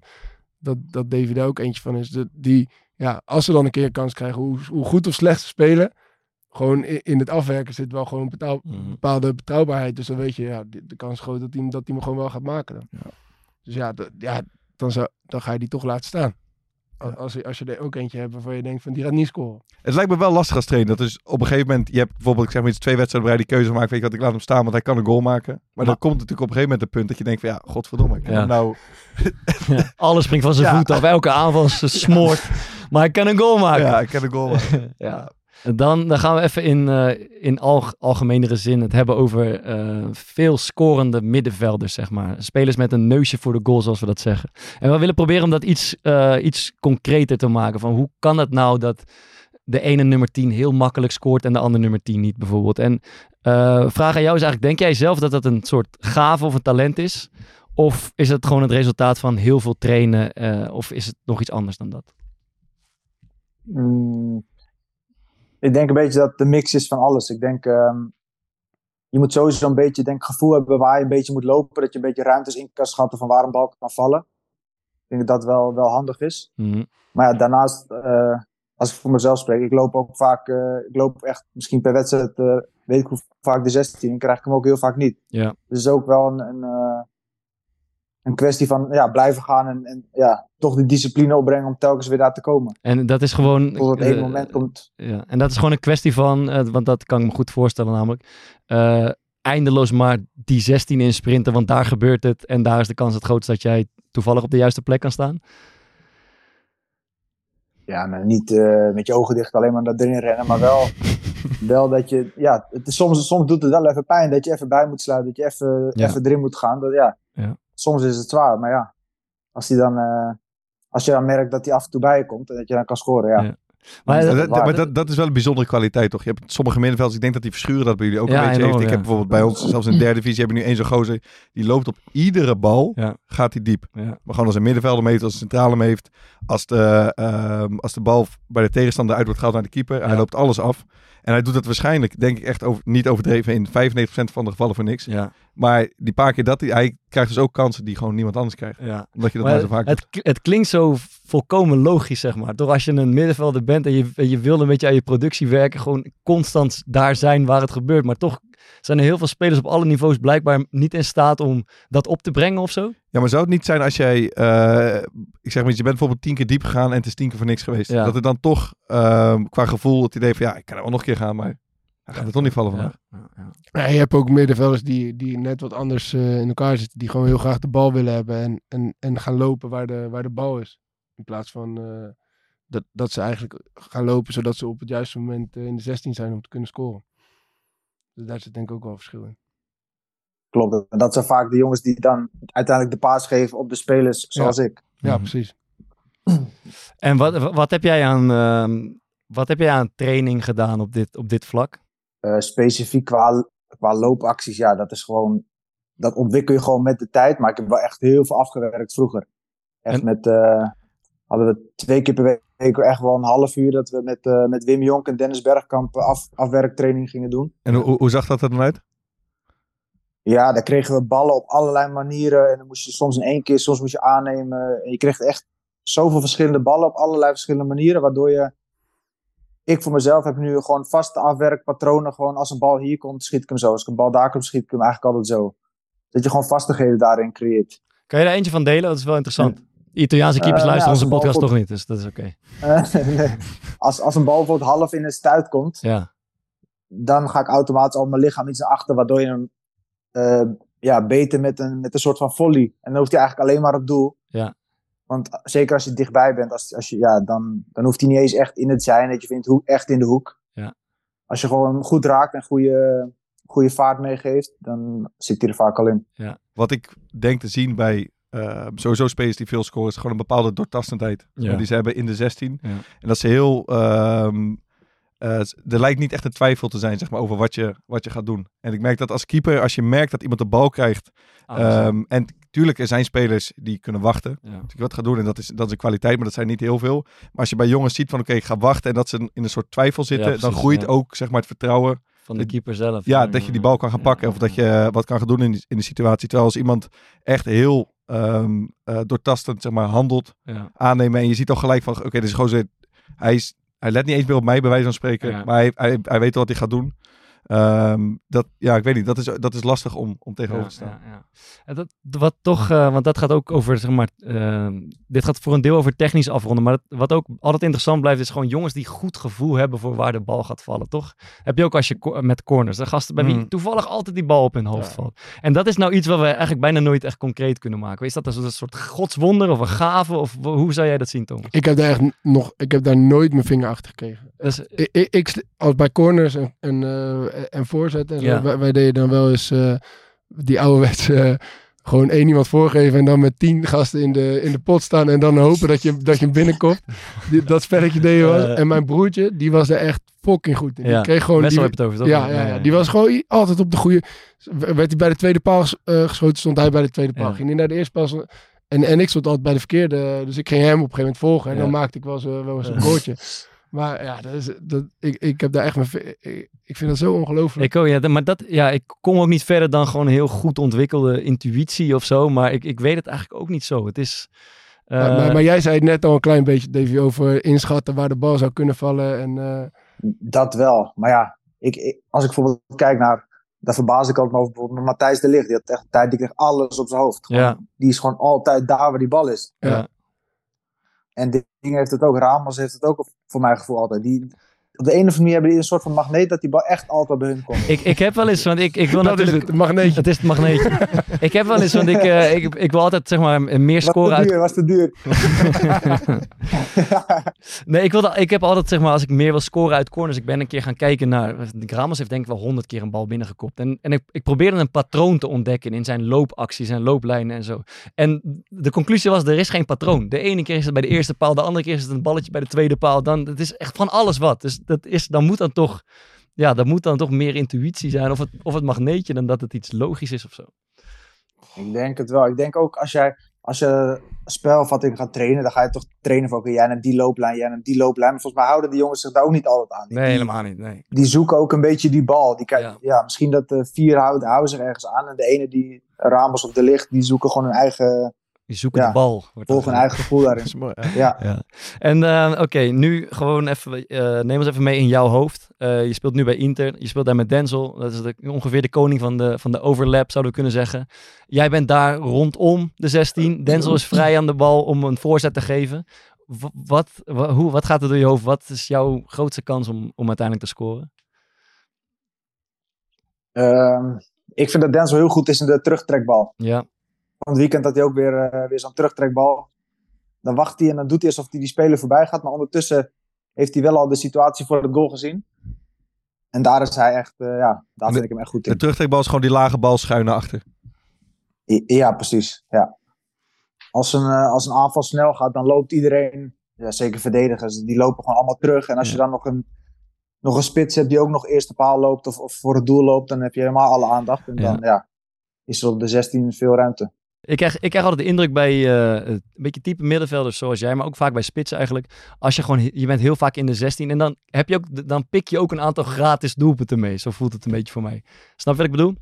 dat, dat Davy daar ook eentje van is, dat die, ja, als ze dan een keer een kans krijgen, hoe, hoe goed of slecht ze spelen, gewoon in, in het afwerken zit wel gewoon betaal, bepaalde betrouwbaarheid. Dus dan weet je, ja, de, de kans is groot dat hij dat hem gewoon wel gaat maken. Dan. Ja. Dus ja, d- ja dan, zou, dan ga je die toch laten staan. Ja. Als, je, als je er ook eentje hebt waarvan je denkt van die gaat niet scoren. Het lijkt me wel lastig als trainer. Dat is op een gegeven moment, je hebt bijvoorbeeld, ik zeg maar iets, twee wedstrijden bij die keuze maken. Weet je wat, ik laat hem staan, want hij kan een goal maken. Maar, maar dan komt natuurlijk op een gegeven moment het punt dat je denkt van ja, godverdomme. Ik kan ja. hem nou... ja, alles springt van zijn ja. voet af, elke aanval smoort. Ja. Maar ik kan een goal maken. Ja, ik kan een goal maken. ja. Dan, dan gaan we even in, uh, in alg- algemenere zin het hebben over uh, veel scorende middenvelders, zeg maar. Spelers met een neusje voor de goal, zoals we dat zeggen. En we willen proberen om dat iets, uh, iets concreter te maken. Van hoe kan het nou dat de ene nummer tien heel makkelijk scoort en de andere nummer tien niet, bijvoorbeeld? En uh, vraag aan jou is eigenlijk, denk jij zelf dat dat een soort gave of een talent is? Of is het gewoon het resultaat van heel veel trainen? Uh, of is het nog iets anders dan dat? Mm. Ik denk een beetje dat de mix is van alles. Ik denk, um, je moet sowieso een beetje denk, gevoel hebben waar je een beetje moet lopen. Dat je een beetje ruimtes in kan schatten van waar een bal kan vallen. Ik denk dat dat wel, wel handig is. Mm-hmm. Maar ja, daarnaast, uh, als ik voor mezelf spreek, ik loop ook vaak, uh, ik loop echt misschien per wedstrijd, uh, weet ik hoe vaak de zestien, en krijg ik hem ook heel vaak niet. Yeah. Dus het is ook wel een, een, uh, een kwestie van ja, blijven gaan en, en ja, toch die discipline opbrengen om telkens weer daar te komen. En dat is gewoon... Tot het uh, ene moment komt... Ja. En dat is gewoon een kwestie van, uh, want dat kan ik me goed voorstellen namelijk, uh, eindeloos maar die zestien in sprinten, want daar gebeurt het en daar is de kans het grootst dat jij toevallig op de juiste plek kan staan. Ja, maar niet uh, met je ogen dicht alleen maar dat erin rennen, maar wel, wel dat je, ja, het is soms, soms doet het wel even pijn dat je even bij moet sluiten, dat je even, ja. even erin moet gaan. Dat, ja. ja. Soms is het zwaar, maar ja, als die dan, uh, als je dan merkt dat hij af en toe bij je komt en dat je dan kan scoren, ja. ja. Maar, dat, dat, maar dat, dat is wel een bijzondere kwaliteit, toch? Je hebt sommige middenvelders, ik denk dat die Verschuren dat bij jullie ook ja, een beetje enorm, heeft. Ik ja. heb bijvoorbeeld bij ons, zelfs in de derde divisie, hebben we nu één zo'n gozer, die loopt op iedere bal, ja. gaat hij diep. Ja. Maar gewoon als een middenvelder mee heeft, als een centrale mee heeft, als de, uh, als de bal bij de tegenstander uit wordt gehaald naar de keeper, ja. hij loopt alles af. En hij doet dat waarschijnlijk, denk ik echt over, niet overdreven, in vijfennegentig procent van de gevallen voor niks. Ja. Maar die paar keer dat hij, hij krijgt dus ook kansen die gewoon niemand anders krijgt. Ja. Omdat je dat maar zo vaak het, doet. Het klinkt zo volkomen logisch, zeg maar. Toch als je een middenvelder bent en je, en je wil een beetje aan je productie werken, gewoon constant daar zijn waar het gebeurt. Maar toch zijn er heel veel spelers op alle niveaus blijkbaar niet in staat om dat op te brengen of zo. Ja, maar zou het niet zijn als jij, uh, ik zeg maar, je bent bijvoorbeeld tien keer diep gegaan en het is tien keer voor niks geweest. Ja. Dat het dan toch uh, qua gevoel het idee van ja, ik kan er wel nog een keer gaan, maar hij gaat er toch niet vallen vandaag. Ja. Ja. Ja, je hebt ook middenvelders die, die net wat anders uh, in elkaar zitten, die gewoon heel graag de bal willen hebben en, en, en gaan lopen waar de, waar de bal is. In plaats van uh, dat, dat ze eigenlijk gaan lopen zodat ze op het juiste moment uh, in de zestien zijn om te kunnen scoren. Dus daar zit denk ik ook wel verschil in. Klopt, en dat zijn vaak de jongens die dan uiteindelijk de paas geven op de spelers zoals ja. ik. Ja, precies. En wat, wat, heb jij aan, uh, wat heb jij aan training gedaan op dit, op dit vlak? Uh, specifiek qua, qua loopacties, ja, dat is gewoon, dat ontwikkel je gewoon met de tijd. Maar ik heb wel echt heel veel afgewerkt vroeger. Echt en... met, uh, hadden we twee keer per week echt wel een half uur dat we met, uh, met Wim Jonk en Dennis Bergkamp af, afwerktraining gingen doen. En hoe, hoe zag dat er dan uit? Ja, daar kregen we ballen op allerlei manieren. En dan moest je soms in één keer, soms moest je aannemen. En je kreeg echt zoveel verschillende ballen op allerlei verschillende manieren. Waardoor je... Ik voor mezelf heb nu gewoon vaste afwerkpatronen. Gewoon als een bal hier komt, schiet ik hem zo. Als ik een bal daar kom, schiet ik hem eigenlijk altijd zo. Dat je gewoon vastigheden daarin creëert. Kan je daar eentje van delen? Dat is wel interessant. Italiaanse keepers uh, luisteren ja, onze podcast toch niet, dus dat is oké. Okay. Uh, als, als een bal bijvoorbeeld half in een stuit komt, ja. dan ga ik automatisch al mijn lichaam iets naar achter, waardoor je hem... Uh, ja, beter met een, met een soort van volley. En dan hoeft hij eigenlijk alleen maar op doel. Ja. Want zeker als je dichtbij bent, als, als je, ja, dan, dan hoeft hij niet eens echt in het zijn. Dat je vindt hoe, echt in de hoek. Ja. Als je gewoon goed raakt en goede, goede vaart meegeeft, dan zit hij er vaak al in. Ja. Wat ik denk te zien bij Uh, sowieso spelers die veel scoren, is gewoon een bepaalde doortastendheid ja. die ze hebben in de zestien. Ja. En dat ze heel... Um, Uh, er lijkt niet echt een twijfel te zijn, zeg maar, over wat je, wat je gaat doen. En ik merk dat als keeper, als je merkt dat iemand de bal krijgt... Ah, um, en tuurlijk, er zijn spelers die kunnen wachten. Ja. Dat ik wat ga doen en dat is, dat is een kwaliteit, maar dat zijn niet heel veel. Maar als je bij jongens ziet van, oké, okay, ik ga wachten... en dat ze in een soort twijfel zitten, ja, precies, dan groeit ja. ook, zeg maar, het vertrouwen... Van de keeper zelf. Ja, dat je die bal kan gaan pakken. Ja. Of dat je wat kan gaan doen in die, in die situatie. Terwijl als iemand echt heel um, uh, doortastend, zeg maar, handelt, ja. aannemen... en je ziet al gelijk van, oké, okay, dit is gewoon zo... Hij is... Hij let niet eens meer op mij, bij wijze van spreken. Ja. Maar hij, hij, hij weet wel wat hij gaat doen. Um, dat, ja, ik weet niet. Dat is, dat is lastig om, om tegenover ja, te staan. Ja, ja. En dat, wat toch, uh, want dat gaat ook over, zeg maar... Uh, dit gaat voor een deel over technisch afronden. Maar dat, wat ook altijd interessant blijft... is gewoon jongens die goed gevoel hebben voor waar de bal gaat vallen, toch? Heb je ook als je co- met corners. De gasten bij mm. wie toevallig altijd die bal op hun hoofd ja. valt. En dat is nou iets wat we eigenlijk bijna nooit echt concreet kunnen maken. Is dat een soort godswonder of een gave? Of hoe zou jij dat zien, Tom? Ik heb daar, echt nog, ik heb daar nooit mijn vinger achter gekregen. Dus, ik, ik, ik, als bij corners en... en uh, en voorzet en zo. Ja. Wij, wij deden dan wel eens uh, die ouderwetse uh, gewoon één iemand voorgeven en dan met tien gasten in de, in de pot staan en dan hopen dat je, dat je hem binnenkomt. Die, dat spelletje deden we. Uh, en mijn broertje, die was er echt fucking goed in. Die ja, kreeg gewoon... Die, het over, toch? Ja, ja, ja, ja, die was gewoon altijd op de goede... Werd hij bij de tweede paal uh, geschoten, stond hij bij de tweede paal. Ja. Ging hij naar de eerste paal... En, en ik stond altijd bij de verkeerde, dus ik ging hem op een gegeven moment volgen en ja. dan maakte ik wel eens, uh, wel eens een goaltje. Maar ja, dat is, dat, ik, ik heb daar echt mijn, ik, ik vind dat zo ongelooflijk. Ik ook, ja, maar dat, ja, ik kom ook niet verder dan gewoon heel goed ontwikkelde intuïtie of zo. Maar ik, ik weet het eigenlijk ook niet zo. Het is... Uh... Ja, maar, maar jij zei het net al een klein beetje, Davy, over inschatten waar de bal zou kunnen vallen. En, uh... Dat wel. Maar ja, ik, ik, als ik bijvoorbeeld kijk naar... Daar verbaas ik ook over bijvoorbeeld Matthijs de Ligt. Die had echt een tijd, die kreeg alles op zijn hoofd. Gewoon, ja. Die is gewoon altijd daar waar die bal is. Ja. ja. En dit ding heeft het ook. Ramos heeft het ook voor mijn gevoel altijd. Die, op de ene of andere manier hebben die een soort van magneet dat die bal echt altijd bij hun komt. Ik, ik heb wel eens, want ik, ik wil dat natuurlijk... Dat is het magneetje. Dat is het magneetje. Ik heb wel eens, want ik, uh, ik, ik wil altijd zeg maar meer scoren uit... Was te duur, was te duur. Nee, ik, wilde, ik heb altijd zeg maar, als ik meer wil scoren uit corners, ik ben een keer gaan kijken naar... Ramos heeft denk ik wel honderd keer een bal binnengekopt. En, en ik, ik probeerde een patroon te ontdekken in zijn loopacties en looplijnen en zo. En de conclusie was, er is geen patroon. De ene keer is het bij de eerste paal, de andere keer is het een balletje bij de tweede paal. Dan, het is echt van alles wat. Dus dat is, dan moet dan toch, ja, dan moet dan toch meer intuïtie zijn of het, of het magneetje dan dat het iets logisch is of zo. Ik denk het wel. Ik denk ook als jij als je spelvatting gaat trainen, dan ga je toch trainen van oké, jij neemt die looplijn, jij neemt die looplijn. Maar volgens mij houden die jongens zich daar ook niet altijd aan. Die, nee, helemaal niet. Nee. Die zoeken ook een beetje die bal. Die kan, ja. ja, misschien dat de vier houden, houden zich ergens aan en de ene die Ramos of de Ligt, die zoeken gewoon hun eigen... Die zoeken ja, de bal. Volg een eigen gevoel daarin. ja. ja. En uh, oké, okay, nu gewoon even, uh, neem ons even mee in jouw hoofd. Uh, je speelt nu bij Inter, je speelt daar met Denzel. Dat is de, ongeveer de koning van de, van de overlap, zouden we kunnen zeggen. Jij bent daar rondom de zestien. Denzel is vrij aan de bal om een voorzet te geven. W- wat, w- hoe, wat gaat er door je hoofd? Wat is jouw grootste kans om, om uiteindelijk te scoren? Um, ik vind dat Denzel heel goed is in de terugtrekbal. Ja. Van het weekend had hij ook weer, uh, weer zo'n terugtrekbal. Dan wacht hij en dan doet hij alsof hij die speler voorbij gaat. Maar ondertussen heeft hij wel al de situatie voor het goal gezien. En daar is hij echt, uh, ja, daar de, vind ik hem echt goed in. De terugtrekbal is gewoon die lage bal schuin naar achter. I- ja, precies. Ja. Als, een, uh, als een aanval snel gaat, dan loopt iedereen, ja, zeker verdedigers, die lopen gewoon allemaal terug. En als ja. je dan nog een, nog een spits hebt die ook nog eerste paal loopt of, of voor het doel loopt, dan heb je helemaal alle aandacht. En ja. dan ja, is er op de zestien veel ruimte. Ik krijg, ik krijg altijd de indruk bij uh, een beetje type middenvelders zoals jij, maar ook vaak bij spitsen eigenlijk. Als je gewoon, je bent heel vaak in de zestien en dan, heb je ook, dan pik je ook een aantal gratis doelpunten mee. Zo voelt het een beetje voor mij. Snap wat ik bedoel?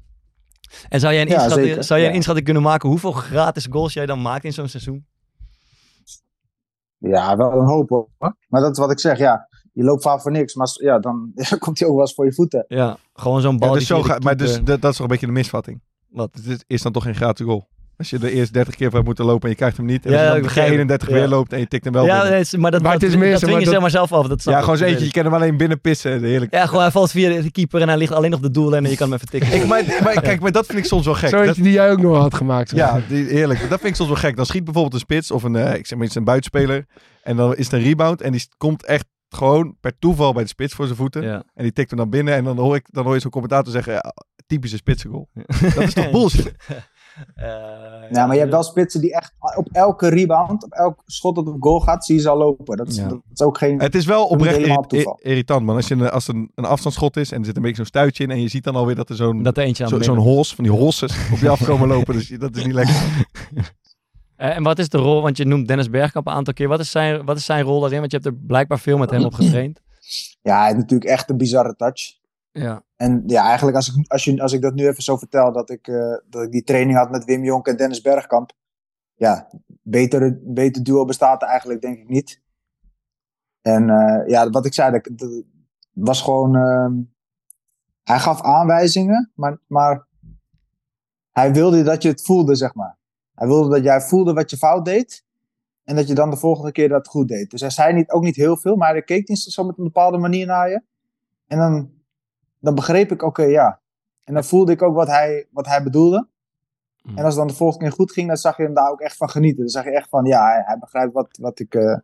En zou jij een, ja, inschatting, zou jij een ja. inschatting kunnen maken hoeveel gratis goals jij dan maakt in zo'n seizoen? Ja, wel een hoop hoor. Maar dat is wat ik zeg, ja. Je loopt vaak voor niks, maar ja, dan ja, komt hij ook wel eens voor je voeten. Ja, gewoon zo'n bal. Ja, dus die zo ga, maar dus, dat, dat is toch een beetje de misvatting? Wat? Het is dan toch geen gratis goal? Als je de eerste dertig keer voor hebt moeten lopen en je krijgt hem niet. En ja, dan de eenendertig ja. weer loopt en je tikt hem wel ja, binnen. Ja, maar dat, maar het dat, is meer dat dwing je dat... zeg maar zelf af. Dat ja, gewoon zo eentje. Je kan hem alleen binnen pissen. Heerlijk. Ja, gewoon hij valt via de keeper en hij ligt alleen op de doellijn en je kan hem even tikken. Ik, maar, maar, kijk, maar dat vind ik soms wel gek. Zo eentje dat... die jij ook nog had gemaakt. Zeg. Ja, die, heerlijk. Dat vind ik soms wel gek. Dan schiet bijvoorbeeld een spits of een, uh, ik zeg maar iets, een buitenspeler. En dan is het een rebound en die komt echt gewoon per toeval bij de spits voor zijn voeten. Ja. En die tikt hem dan binnen en dan hoor, ik, dan hoor je zo'n commentator zeggen, ja, typische spitsengoal. Ja. Dat is toch bullshit? Uh, ja, ja, maar je hebt wel spitsen die echt op elke rebound, op elk schot dat op goal gaat, zie je ze al lopen. Dat is, ja. dat is ook geen... Het is wel oprecht irri- op irri- irritant, man. Als, je, als een, een afstandsschot is en er zit een beetje zo'n stuitje in en je ziet dan alweer dat er zo'n... Dat eentje aan zo, zo'n hols, van die holses op je af komen lopen. Dus dat is niet lekker. En wat is de rol, want je noemt Dennis Bergkamp een aantal keer. Wat is zijn, wat is zijn rol daarin? Want je hebt er blijkbaar veel met hem op getraind. Ja, hij heeft natuurlijk echt een bizarre touch. Ja. En ja, eigenlijk als ik, als je, als ik dat nu even zo vertel, dat ik, uh, dat ik die training had met Wim Jonk en Dennis Bergkamp. Ja, betere, beter duo bestaat er eigenlijk denk ik niet. En uh, ja, wat ik zei, dat, dat was gewoon... Uh, hij gaf aanwijzingen, maar, maar hij wilde dat je het voelde, zeg maar. Hij wilde dat jij voelde wat je fout deed. En dat je dan de volgende keer dat goed deed. Dus hij zei niet, ook niet heel veel, maar hij keek zo met een bepaalde manier naar je. En dan, dan begreep ik, oké, okay, ja. En dan voelde ik ook wat hij, wat hij bedoelde. Mm. En als het dan de volgende keer goed ging, dan zag je hem daar ook echt van genieten. Dan zag je echt van, ja, hij, hij begrijpt wat, wat, ik, uh,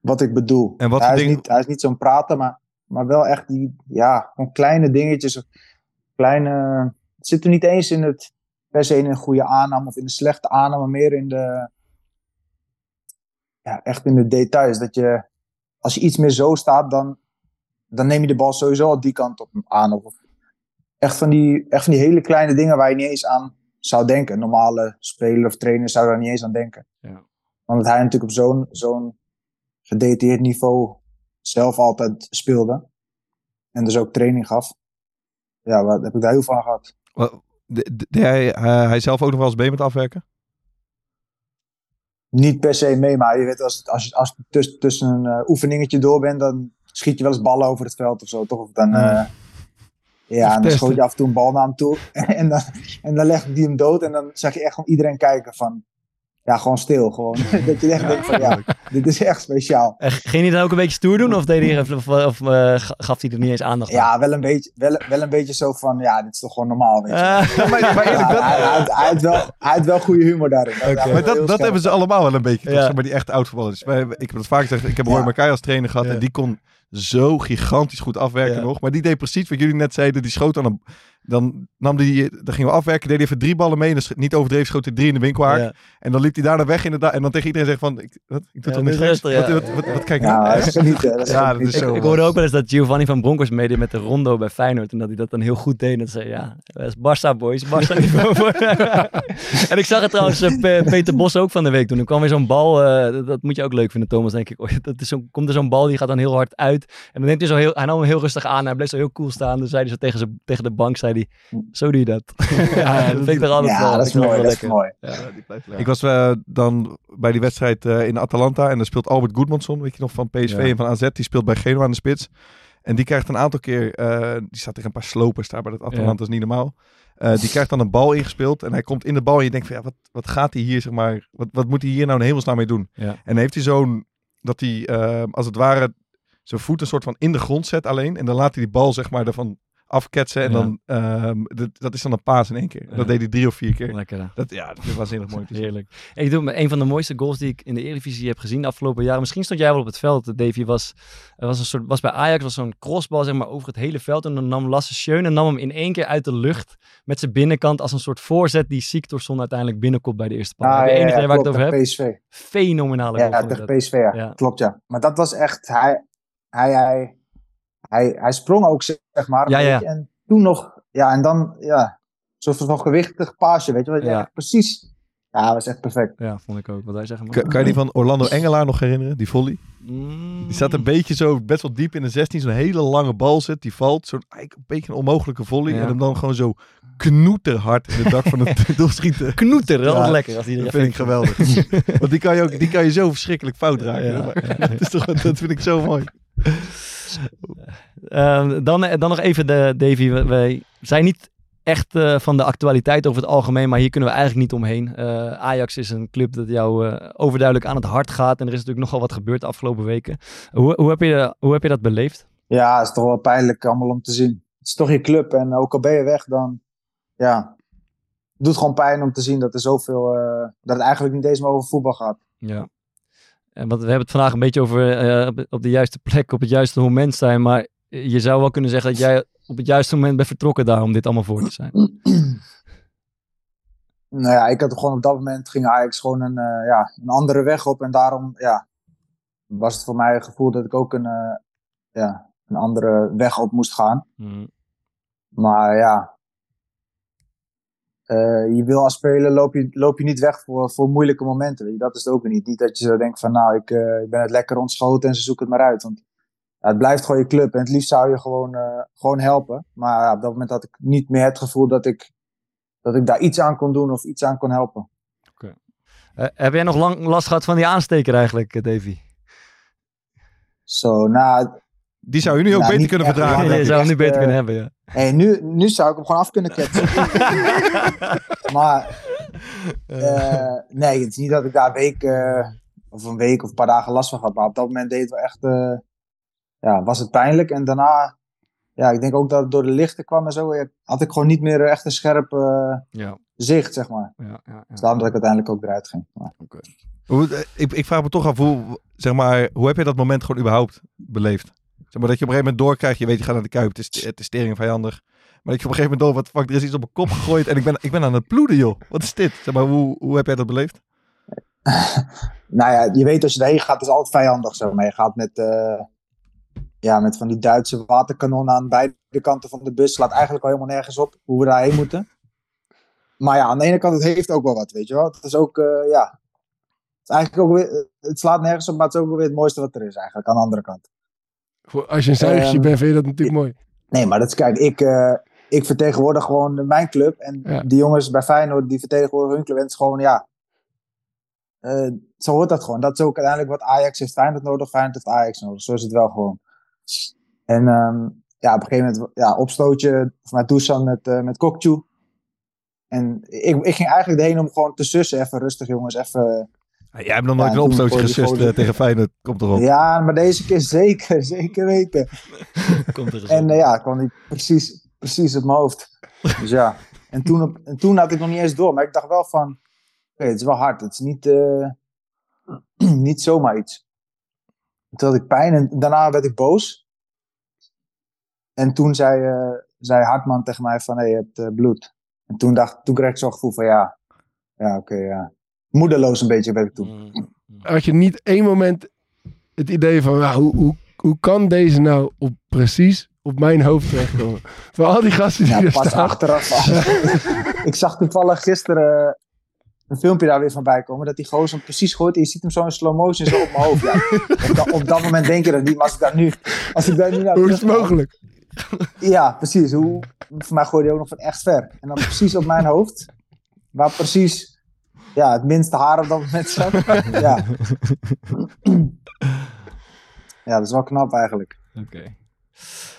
wat ik bedoel. En wat hij, is ding... niet, hij is niet zo'n prater, maar, maar wel echt die, ja, gewoon kleine dingetjes. Kleine, het zit er niet eens in het... per se in een goede aanname of in een slechte aanname, meer in de, ja, echt in de details. Dat je, als je iets meer zo staat, dan, dan neem je de bal sowieso al die kant op aan. Of echt van die, echt van die hele kleine dingen waar je niet eens aan zou denken. Een normale speler of trainer zou daar niet eens aan denken. Ja. Want hij natuurlijk op zo'n, zo'n gedetailleerd niveau zelf altijd speelde. En dus ook training gaf. Ja, wat heb ik daar heel veel aan gehad. Well. Deed hij, uh, hij zelf ook nog wel eens mee met afwerken? Niet per se mee, maar je weet, als, als, als je tussen, tussen een uh, oefeningetje door bent, dan schiet je wel eens ballen over het veld of zo, toch? Of dan, uh, uh, ja, en dan schoot je af en toe een bal naar hem toe en dan, en dan legt die hem dood en dan zag je echt gewoon iedereen kijken van, ja, gewoon stil. Gewoon. Dat je echt ja, denkt van, ja, dit is echt speciaal. En ging hij dan ook een beetje stoer doen? Of, deed hij, of, of uh, gaf hij er niet eens aandacht aan? Ja, wel een beetje, wel, wel een beetje zo van, ja, dit is toch gewoon normaal, weet je. Uh, ja, maar, maar eerlijk, ja, dat... hij, hij, hij, had wel, hij had wel goede humor daarin. Okay. Hij maar dat, dat hebben ze allemaal wel een beetje, ja. Toch, maar die echt oud-voetballers. Ik heb het vaak gezegd, ik heb Roy ja. Makai als trainer gehad ja. en die kon... zo gigantisch goed afwerken ja. nog. Maar die deed precies wat jullie net zeiden. Die schoot aan hem. Dan nam die, dan gingen we afwerken. Deed hij even drie ballen mee. En dus niet overdreven schoot hij drie in de winkelhaak. Ja. En dan liep hij daarna weg inderdaad. En dan tegen iedereen zegt van... Ik, wat, ik doe ja, toch niet rustig, ja. Wat, wat, wat, wat kijk ja, nou? Ja, niet, dat is ja, dat is ik, zo. Ik hoorde ook wel eens dat Giovanni van Bronckhorst meedeed met de rondo bij Feyenoord. En dat hij dat dan heel goed deed. En dat zei ja, dat is Barça boys. Barça niveau. En ik zag het trouwens uh, Peter Bos ook van de week doen. Er kwam weer zo'n bal. Uh, dat, dat moet je ook leuk vinden, Thomas, denk ik. Oh, dat is zo, komt er zo'n bal, die gaat dan heel hard uit. En dan neemt hij zo heel, hij nam hem heel rustig aan. Hij bleef zo heel cool staan. Dus zei hij zo tegen, ze, tegen de bank, zei hij, zo doe je dat. Ja, dat vind ik toch altijd ja, wel. Dat is mooi, dat is mooi. Ja, die blijft leuk. Ik was uh, dan bij die wedstrijd uh, in Atalanta en daar speelt Albert Goedmanson, weet je nog, van P S V ja. en van A Z. Die speelt bij Genoa aan de spits. En die krijgt een aantal keer, uh, die staat tegen een paar slopers daar bij dat Atalanta, ja. dat is niet normaal. Uh, die krijgt dan een bal ingespeeld en hij komt in de bal en je denkt van ja, wat, wat gaat hij hier, zeg maar, wat, wat moet hij hier nou in hemelsnaam mee doen? Ja. En dan heeft hij zo'n, dat hij uh, als het ware... zijn voet een soort van in de grond zet alleen. En dan laat hij die bal zeg maar ervan afketsen. En ja. dan, um, d- dat is dan een paas in één keer. Dat ja. deed hij drie of vier keer. Lekker. Dat, ja, dat was waanzinnig mooi. Heerlijk. En ik doe een van de mooiste goals die ik in de Eredivisie heb gezien de afgelopen jaren. Misschien stond jij wel op het veld, Davy. Was, was, een soort, was bij Ajax was zo'n crossbal zeg maar over het hele veld. En dan nam Lasse Schöne en nam hem in één keer uit de lucht. Met zijn binnenkant als een soort voorzet die Siktorsson uiteindelijk binnenkomt bij de eerste paal. Ah, ja, de enige ja, ja, waar klopt, ik het over heb. P S V. Fenomenale ja, goal. Ja, tegen P S V. Ja. Ja. Klopt, ja. Maar dat was echt... Hij... Hij, hij, hij, hij sprong ook, zeg maar. Ja, ja. En toen nog, ja, en dan, ja, zo'n van gewichtig paasje, weet je wel. Ja. Precies. Ja, dat was echt perfect. Ja, vond ik ook. Wat hij zegt, maar... kan, kan je die van Orlando Engelaar nog herinneren? Die volley? Mm. Die staat een beetje zo, best wel diep in de zestien. Zo'n hele lange bal zit, die valt. Zo'n een beetje een onmogelijke volley. Ja. En hem dan gewoon zo knoeterhard in het dak van het doel schieten. Knoeter, dat ja, is lekker. Als die dat vind ik geweldig. Want die kan je ook, die kan je zo verschrikkelijk fout raken. Ja, ja. Ja. Dat is toch, dat vind ik zo mooi. Uh, dan, dan nog even, de, Davy. Wij zijn niet echt uh, van de actualiteit over het algemeen, maar hier kunnen we eigenlijk niet omheen. Uh, Ajax is een club dat jou uh, overduidelijk aan het hart gaat en er is natuurlijk nogal wat gebeurd de afgelopen weken. Hoe, hoe, heb je, hoe heb je dat beleefd? Ja, het is toch wel pijnlijk allemaal om te zien. Het is toch je club en ook al ben je weg, dan ja, het doet gewoon pijn om te zien dat er zoveel, uh, dat het eigenlijk niet eens meer over voetbal gaat. Ja. Want we hebben het vandaag een beetje over uh, op de juiste plek, op het juiste moment zijn. Maar je zou wel kunnen zeggen dat jij op het juiste moment bent vertrokken daar om dit allemaal voor te zijn. Nou ja, ik had gewoon op dat moment ging Ajax gewoon een, uh, ja, een andere weg op. En daarom ja, was het voor mij het gevoel dat ik ook een, uh, ja, een andere weg op moest gaan. Mm. Maar ja, uh, je wil als speler loop je, loop je niet weg voor, voor moeilijke momenten. Weet je? Dat is het ook niet. Niet dat je zo denkt van nou, ik, uh, ik ben het lekker ontschoten en ze zoeken het maar uit. Want ja, het blijft gewoon je club en het liefst zou je gewoon, uh, gewoon helpen. Maar ja, op dat moment had ik niet meer het gevoel dat ik... dat ik daar iets aan kon doen of iets aan kon helpen. Okay. Uh, heb jij nog lang last gehad van die aansteker eigenlijk, Davy? Zo, so, nou... Die zou je nu ook nou, beter kunnen verdragen. Je nee, zou hem nu beter uh, kunnen hebben, ja. Hey, nu, nu zou ik hem gewoon af kunnen ketsen. maar... Uh, nee, het is niet dat ik daar een week... Uh, of een week of een paar dagen last van had. Maar op dat moment deed het wel echt... Uh, ja, was het pijnlijk. En daarna... Ja, ik denk ook dat het door de lichten kwam en zo. Had ik gewoon niet meer echt een scherp uh, ja. zicht, zeg maar. Ja, ja, ja. Dus daarom dat ik uiteindelijk ook eruit ging. Maar... Okay. Hoe, ik, ik vraag me toch af, hoe, zeg maar, hoe heb je dat moment gewoon überhaupt beleefd? Zeg maar, dat je op een gegeven moment doorkrijgt, je weet, je gaat naar de Kuip, het is, het is stering vijandig. Maar dat je op een gegeven moment door, wat fuck, er is iets op mijn kop gegooid en ik ben, ik ben aan het bloeden, joh. Wat is dit? Zeg maar, hoe, hoe heb jij dat beleefd? nou ja, je weet als je daarheen gaat, het is altijd vijandig, zeg maar. Je gaat met... Uh... Ja, met van die Duitse waterkanonnen aan beide kanten van de bus. Slaat eigenlijk al helemaal nergens op hoe we daarheen moeten. Maar ja, aan de ene kant, het heeft ook wel wat, weet je wel. Het is ook, uh, ja... Het, is eigenlijk ook weer, het slaat nergens op, maar het is ook weer het mooiste wat er is eigenlijk, aan de andere kant. Als je een zuigertje um, bent, vind je dat natuurlijk mooi. Nee, maar dat is, kijk, ik, uh, ik vertegenwoordig gewoon mijn club. En ja. die jongens bij Feyenoord, die vertegenwoordigen hun club. En het is gewoon, ja... Uh, zo hoort dat gewoon. Dat is ook uiteindelijk wat Ajax heeft Feyenoord nodig, Feyenoord heeft Ajax nodig. Zo is het wel gewoon. En um, ja, op een gegeven moment ja, opstootje vanuit Dusan met, uh, met Kokcu. En ik, ik ging eigenlijk erheen om gewoon te sussen. Even rustig, jongens. Even, ja, jij hebt nog nooit ja, een opstootje gesust uh, tegen Feyenoord. Komt erop. Ja, maar deze keer zeker. Zeker weten. Komt er en uh, ja, kwam die precies, precies op mijn hoofd. Dus ja. En toen, op, en toen had ik nog niet eens door. Maar ik dacht wel van... Oké, okay, het is wel hard. Het is niet, uh, niet zomaar iets. Toen had ik pijn en daarna werd ik boos. En toen zei, uh, zei Hartman tegen mij van, hé, hey, je hebt uh, bloed. En toen, dacht, toen kreeg ik zo'n gevoel van, ja, ja oké, okay, ja. Moedeloos een beetje werd ik toen. Had je niet één moment het idee van, nou, hoe, hoe, hoe kan deze nou op, precies op mijn hoofd terechtkomen? Voor al die gasten die ja, er pas staan. Achteraf. Ik zag toevallig gisteren... een filmpje daar weer van bij komen, dat die gozer hem precies gooit en je ziet hem zo in slow motion zo op mijn hoofd. Ja. Op, da- op dat moment denk je dat niet, maar als ik daar nu, als ik daar nu naar... Hoe is het mogelijk? Ja, precies. Hoe, voor mij gooide hij ook nog van echt ver. En dan precies op mijn hoofd, waar precies ja, het minste haar op dat moment zat. Ja, ja dat is wel knap eigenlijk. Oké. Okay.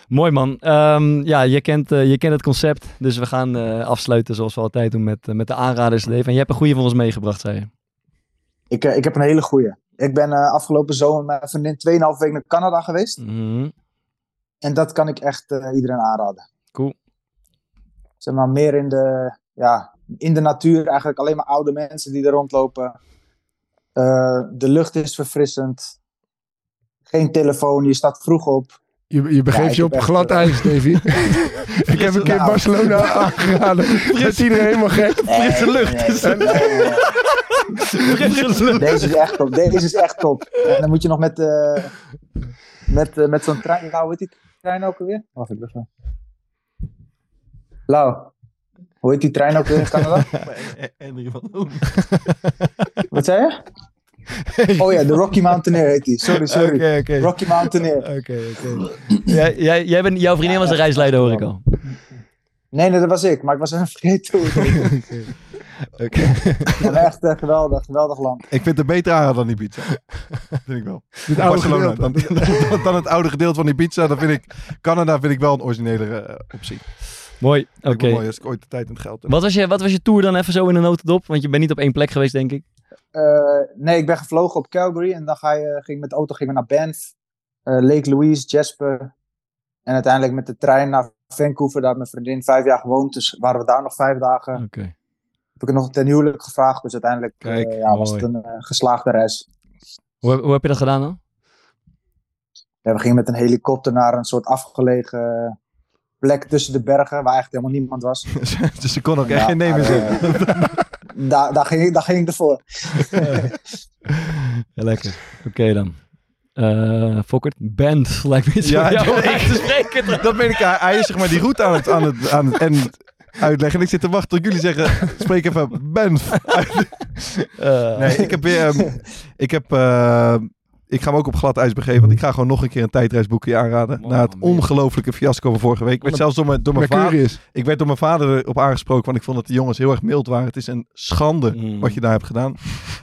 Mooi man. Um, ja, je kent, uh, je kent het concept. Dus we gaan uh, afsluiten zoals we altijd doen met, uh, met de aanraders, Dave. En je hebt een goede voor ons meegebracht, zei je. Ik, uh, ik heb een hele goede. Ik ben uh, afgelopen zomer met mijn vriendin tweeënhalf weken naar Canada geweest. Mm-hmm. En dat kan ik echt uh, iedereen aanraden. Cool. Zeg maar meer in de, ja, in de natuur. Eigenlijk alleen maar oude mensen die er rondlopen. Uh, de lucht is verfrissend. Geen telefoon. Je staat vroeg op. Je, je begeeft ja, je op echt... glad ijs, Davy. Ik heb een keer nou. Barcelona aangeraden. Is iedereen helemaal gek? Frisse nee, lucht. Nee, nee, nee, nee. Deze is echt top. Deze is echt top. En dan moet je nog met, uh, met, uh, met zo'n trein. Nou, hoe heet die trein ook alweer? Wacht, ik ben Lau. Hoe heet die trein ook weer in Canada? Henry van Oom. Wat zei je? Oh ja, de Rocky Mountaineer heet die. Sorry, sorry. Okay, okay. Rocky Mountaineer. Oké, okay, oké. Okay. Ja, jij, jij bent, jouw vriendin was een reisleider, hoor ik al. Nee, nee, dat was ik. Maar ik was even vergeten. Oké. Okay. Okay. Echt uh, geweldig, geweldig land. Ik vind het beter aan dan die pizza. Dat vind ik wel. Het oude Barcelona. Dan, dan, dan het oude gedeelte van die pizza. Dan vind ik Canada vind ik wel een originele uh, optie. Mooi, oké. Okay. Mooi als ik ooit de tijd en het geld heb. Wat was je, wat was je tour dan even zo in een notendop? Want je bent niet op één plek geweest, denk ik. Uh, nee, ik ben gevlogen op Calgary en dan ga je, ging met de auto ging naar Banff, uh, Lake Louise, Jasper en uiteindelijk met de trein naar Vancouver. Daar had mijn vriendin vijf jaar gewoond, dus waren we daar nog vijf dagen. Okay. Heb ik er nog ten huwelijk gevraagd, dus uiteindelijk Kijk, uh, ja, was het een uh, geslaagde reis. Hoe, hoe heb je dat gedaan dan? Ja, we gingen met een helikopter naar een soort afgelegen plek tussen de bergen, waar eigenlijk helemaal niemand was. Dus ze kon ook en echt geen nemen zitten. daar, daar, ging, daar ging ik ervoor. Ja, lekker. Oké okay, dan. Uh, Fokkert, Band lijkt me iets ja, jou ik, uit te spreken. Dat meen ik. Hij is zeg maar die route aan het, aan het, aan het en uitleggen. En ik zit te wachten tot jullie zeggen, spreek even Band. uh. Nee, ik heb weer... Um, ik heb... Uh, Ik ga hem ook op glad ijs begeven, want ik ga gewoon nog een keer een tijdreisboekje aanraden. Oh, na het ongelofelijke fiasco van vorige week. Ik werd zelfs door mijn, door mijn vader, ik werd door mijn vader erop aangesproken, want ik vond dat de jongens heel erg mild waren. Het is een schande mm. wat je daar hebt gedaan.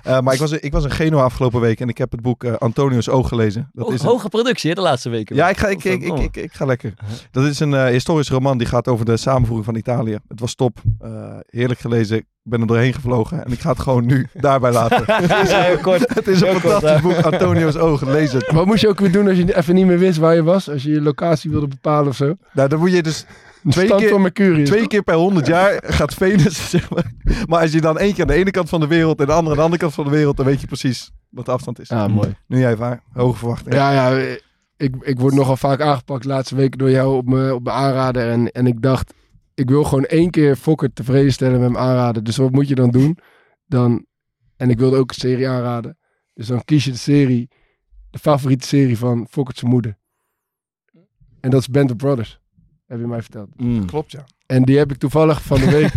Uh, maar ik was, ik was in Genoa afgelopen week en ik heb het boek uh, Antonio's Oog gelezen. Dat o, is een... Hoge productie de laatste weken. Ja, ik ga, ik, ik, ik, ik, ik ga lekker. Dat is een uh, historisch roman die gaat over de samenvoeging van Italië. Het was top. Uh, heerlijk gelezen. Ik ben er doorheen gevlogen en ik ga het gewoon nu daarbij laten. Ja, heel kort. Het is een heel fantastisch kort, boek, Antonio's Ogen, lees het. Wat moest je ook weer doen als je even niet meer wist waar je was? Als je je locatie wilde bepalen of zo? Nou, dan moet je dus twee keer, twee keer per honderd jaar gaat Venus, zeg maar. Maar als je dan één keer aan de ene kant van de wereld en de andere aan de andere kant van de wereld, dan weet je precies wat de afstand is. Ah, mooi. Nu jij vaar, hoge verwachtingen. Ja, ja. Ik, ik word nogal vaak aangepakt laatste week door jou op mijn op aanrader en, en ik dacht... Ik wil gewoon één keer Fokker tevreden stellen met hem aanraden. Dus wat moet je dan doen? Dan, en ik wilde ook een serie aanraden. Dus dan kies je de serie, de favoriete serie van Fokkert's moeder. En dat is Band of Brothers. Heb je mij verteld. Mm. Klopt, ja. En die heb ik toevallig van de week...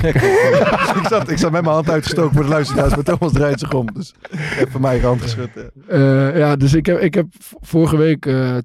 ik, zat, ik zat met mijn hand uitgestoken voor de luisteraars, maar Thomas draait zich om. Dus ik heb van mij hand geschud. Ja, uh, ja dus ik heb, ik heb vorige week... Uh,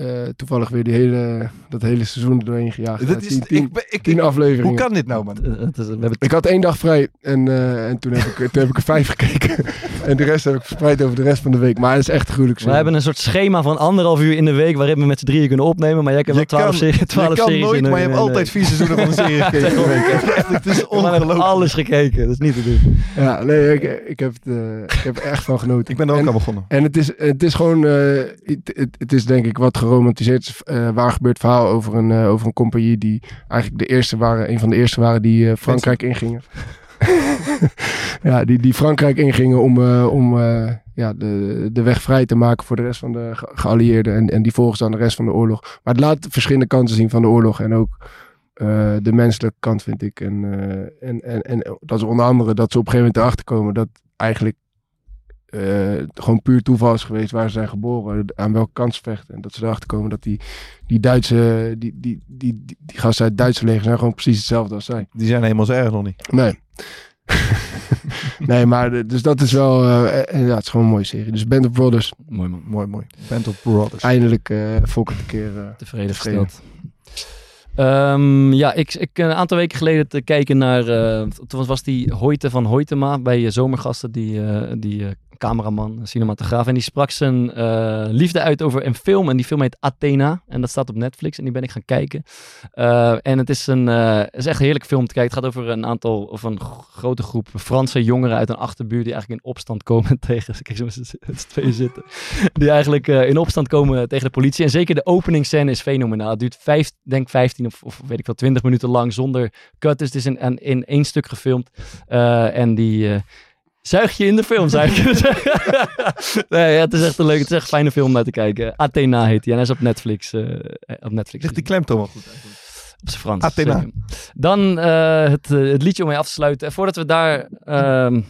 Uh, toevallig weer die hele, dat hele seizoen er doorheen gejaagd. Dat is, tien, tien, ik, ik, tien afleveringen. Hoe kan dit nou, man? Uh, het is, we hebben t- ik had één dag vrij en, uh, en toen, heb ik, toen heb ik er vijf gekeken. En de rest heb ik verspreid over de rest van de week. Maar het is echt gruwelijk. We hebben een soort schema van anderhalf uur in de week waarin we met z'n drieën kunnen opnemen. Maar jij kan wel twaalf series in de week. Je kan nooit, maar je hebt altijd vier seizoenen van een serie gekeken. Ja, echt, het is ongelooflijk. We hebben alles gekeken. Dat is niet te doen. Ja, nee, ik, ik, heb, het, uh, ik heb er echt van genoten. Ik ben er ook en, aan begonnen. En het is, het is gewoon, uh, het, het, het is denk ik wat geromantiseerd uh, waar gebeurd verhaal over een, uh, over een compagnie die eigenlijk de eerste waren, een van de eerste waren die uh, Frankrijk ingingen. ja, die, die Frankrijk ingingen om, uh, om uh, ja, de, de weg vrij te maken voor de rest van de ge- geallieerden en, en die volgens dan de rest van de oorlog. Maar het laat verschillende kanten zien van de oorlog en ook uh, de menselijke kant, vind ik. En, uh, en, en, en dat is onder andere dat ze op een gegeven moment erachter komen dat eigenlijk Uh, gewoon puur toeval is geweest waar ze zijn geboren, aan welke kant ze vechten. En dat ze erachter komen dat die, die Duitse, die, die, die, die, die gasten uit het Duitse leger zijn gewoon precies hetzelfde als zij. Die zijn helemaal zo erg nog niet. Nee. nee, maar dus dat is wel, uh, uh, ja, het is gewoon een mooie serie. Dus Band of Brothers. Mooi, man. mooi, mooi. Band of Brothers. Eindelijk uh, Fokker een keer uh, tevreden gesteld. Um, ja, ik, ik een aantal weken geleden te kijken naar, uh, toen was die Hoyte van Hoytema bij uh, Zomergasten, die, uh, die uh, cameraman, cinematograaf. En die sprak zijn uh, liefde uit over een film. En die film heet Athena. En dat staat op Netflix. En die ben ik gaan kijken. Uh, en het is, een, uh, het is echt een heerlijk film te kijken. Het gaat over een aantal, of een g- grote groep Franse jongeren uit een achterbuurt die eigenlijk in opstand komen tegen... Kijk, zo is het twee zitten. Die eigenlijk uh, in opstand komen tegen de politie. En zeker de openingsscène is fenomenaal. Het duurt vijf, denk vijftien of, of weet ik wel, twintig minuten lang zonder cut. Dus het is in, in, in één stuk gefilmd. Uh, en die... Uh, Zuig je in de film, zou ik kunnen zeggen. Nee, ja, het is echt een leuke, het is echt een fijne film om naar te kijken. Athena heet hij en hij is op Netflix. Uh, op Netflix. Ligt die klemtoon wel goed eigenlijk? Op zijn Frans. Athena. Zeker. Dan uh, het, het liedje om mee af te sluiten. En voordat we daar, uh,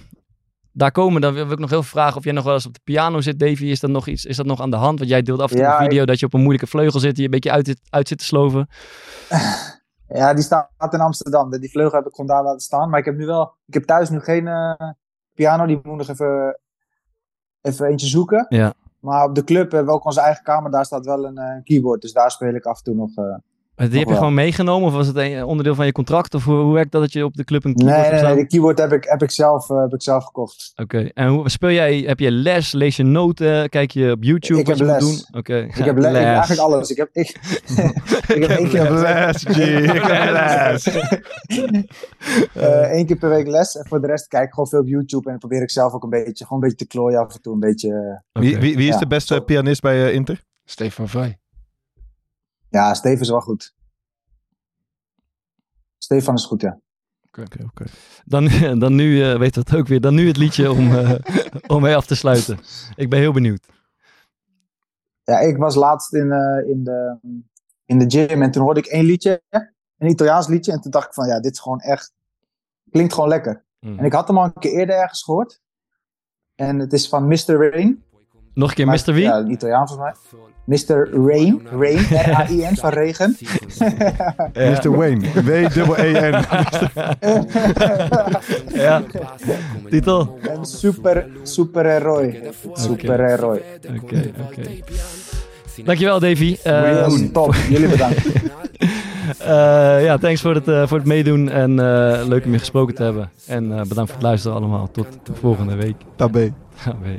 daar komen, dan wil ik nog heel veel vragen of jij nog wel eens op de piano zit. Davy, is dat nog iets? Is dat nog aan de hand? Want jij deelde af en toe ja, een video ik... dat je op een moeilijke vleugel zit, die een beetje uit, uit zit te sloven. Ja, die staat in Amsterdam. Die vleugel heb ik gewoon daar laten staan. Maar ik heb nu wel, ik heb thuis nu geen... Uh... piano, die moet nog even, even eentje zoeken. Ja. Maar op de club hebben we ook onze eigen kamer. Daar staat wel een uh, keyboard. Dus daar speel ik af en toe nog. Uh, die nog heb wel. Je gewoon meegenomen? Of was het een onderdeel van je contract? Of hoe, hoe werkt dat dat je op de club een keyboard hebt? Nee, nee, nee, de keyboard heb ik, heb ik, zelf, uh, heb ik zelf gekocht. Oké. Okay. En hoe speel jij? Heb je les? Lees je noten? Kijk je op YouTube? Ik wat heb je les. Moet doen? Okay. Ik ja, heb les. les. Ik heb eigenlijk alles. Ik heb ik, ik, ik heb, heb keer les. G. Ik heb les. Eén uh, keer per week les. En voor de rest kijk ik gewoon veel op YouTube. En dan probeer ik zelf ook een beetje, gewoon een beetje te klooien af en toe. Een beetje, okay. Wie, wie, wie is ja, de beste top pianist bij uh, Inter? Stefan Vrij. Ja, Stefan is wel goed. Stefan is goed, ja. Oké, okay, oké. Okay. Dan, dan nu, uh, weet dat ook weer, dan nu het liedje om, uh, om mee af te sluiten. Ik ben heel benieuwd. Ja, ik was laatst in, uh, in, de, in de gym en toen hoorde ik één liedje, een Italiaans liedje. En toen dacht ik van, ja, dit is gewoon echt, klinkt gewoon lekker. Mm. En ik had hem al een keer eerder ergens gehoord. En het is van mister Rain. Nog een keer, maar, mister wie? Ja, een Italiaan volgens mij. mister Rain. Rain. R A I N van regen. uh, mister Wayne. W E E N. Ja. Titel? En super, Supereroi. Supereroi. Oké, okay, oké. Okay. Dankjewel, Davy. Uh, top. Jullie bedankt. Uh, ja, thanks voor het, uh, voor het meedoen en uh, leuk om je gesproken te hebben. En uh, bedankt voor het luisteren allemaal. Tot de volgende week. Tabé. Tabé.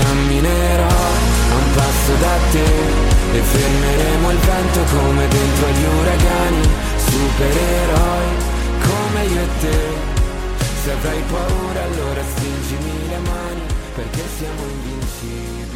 camminerò a un passo da te e fermeremo il vento come dentro agli uragani. Supereroi come io e te. Se avrai paura allora stringimi le mani, perché siamo invincibili.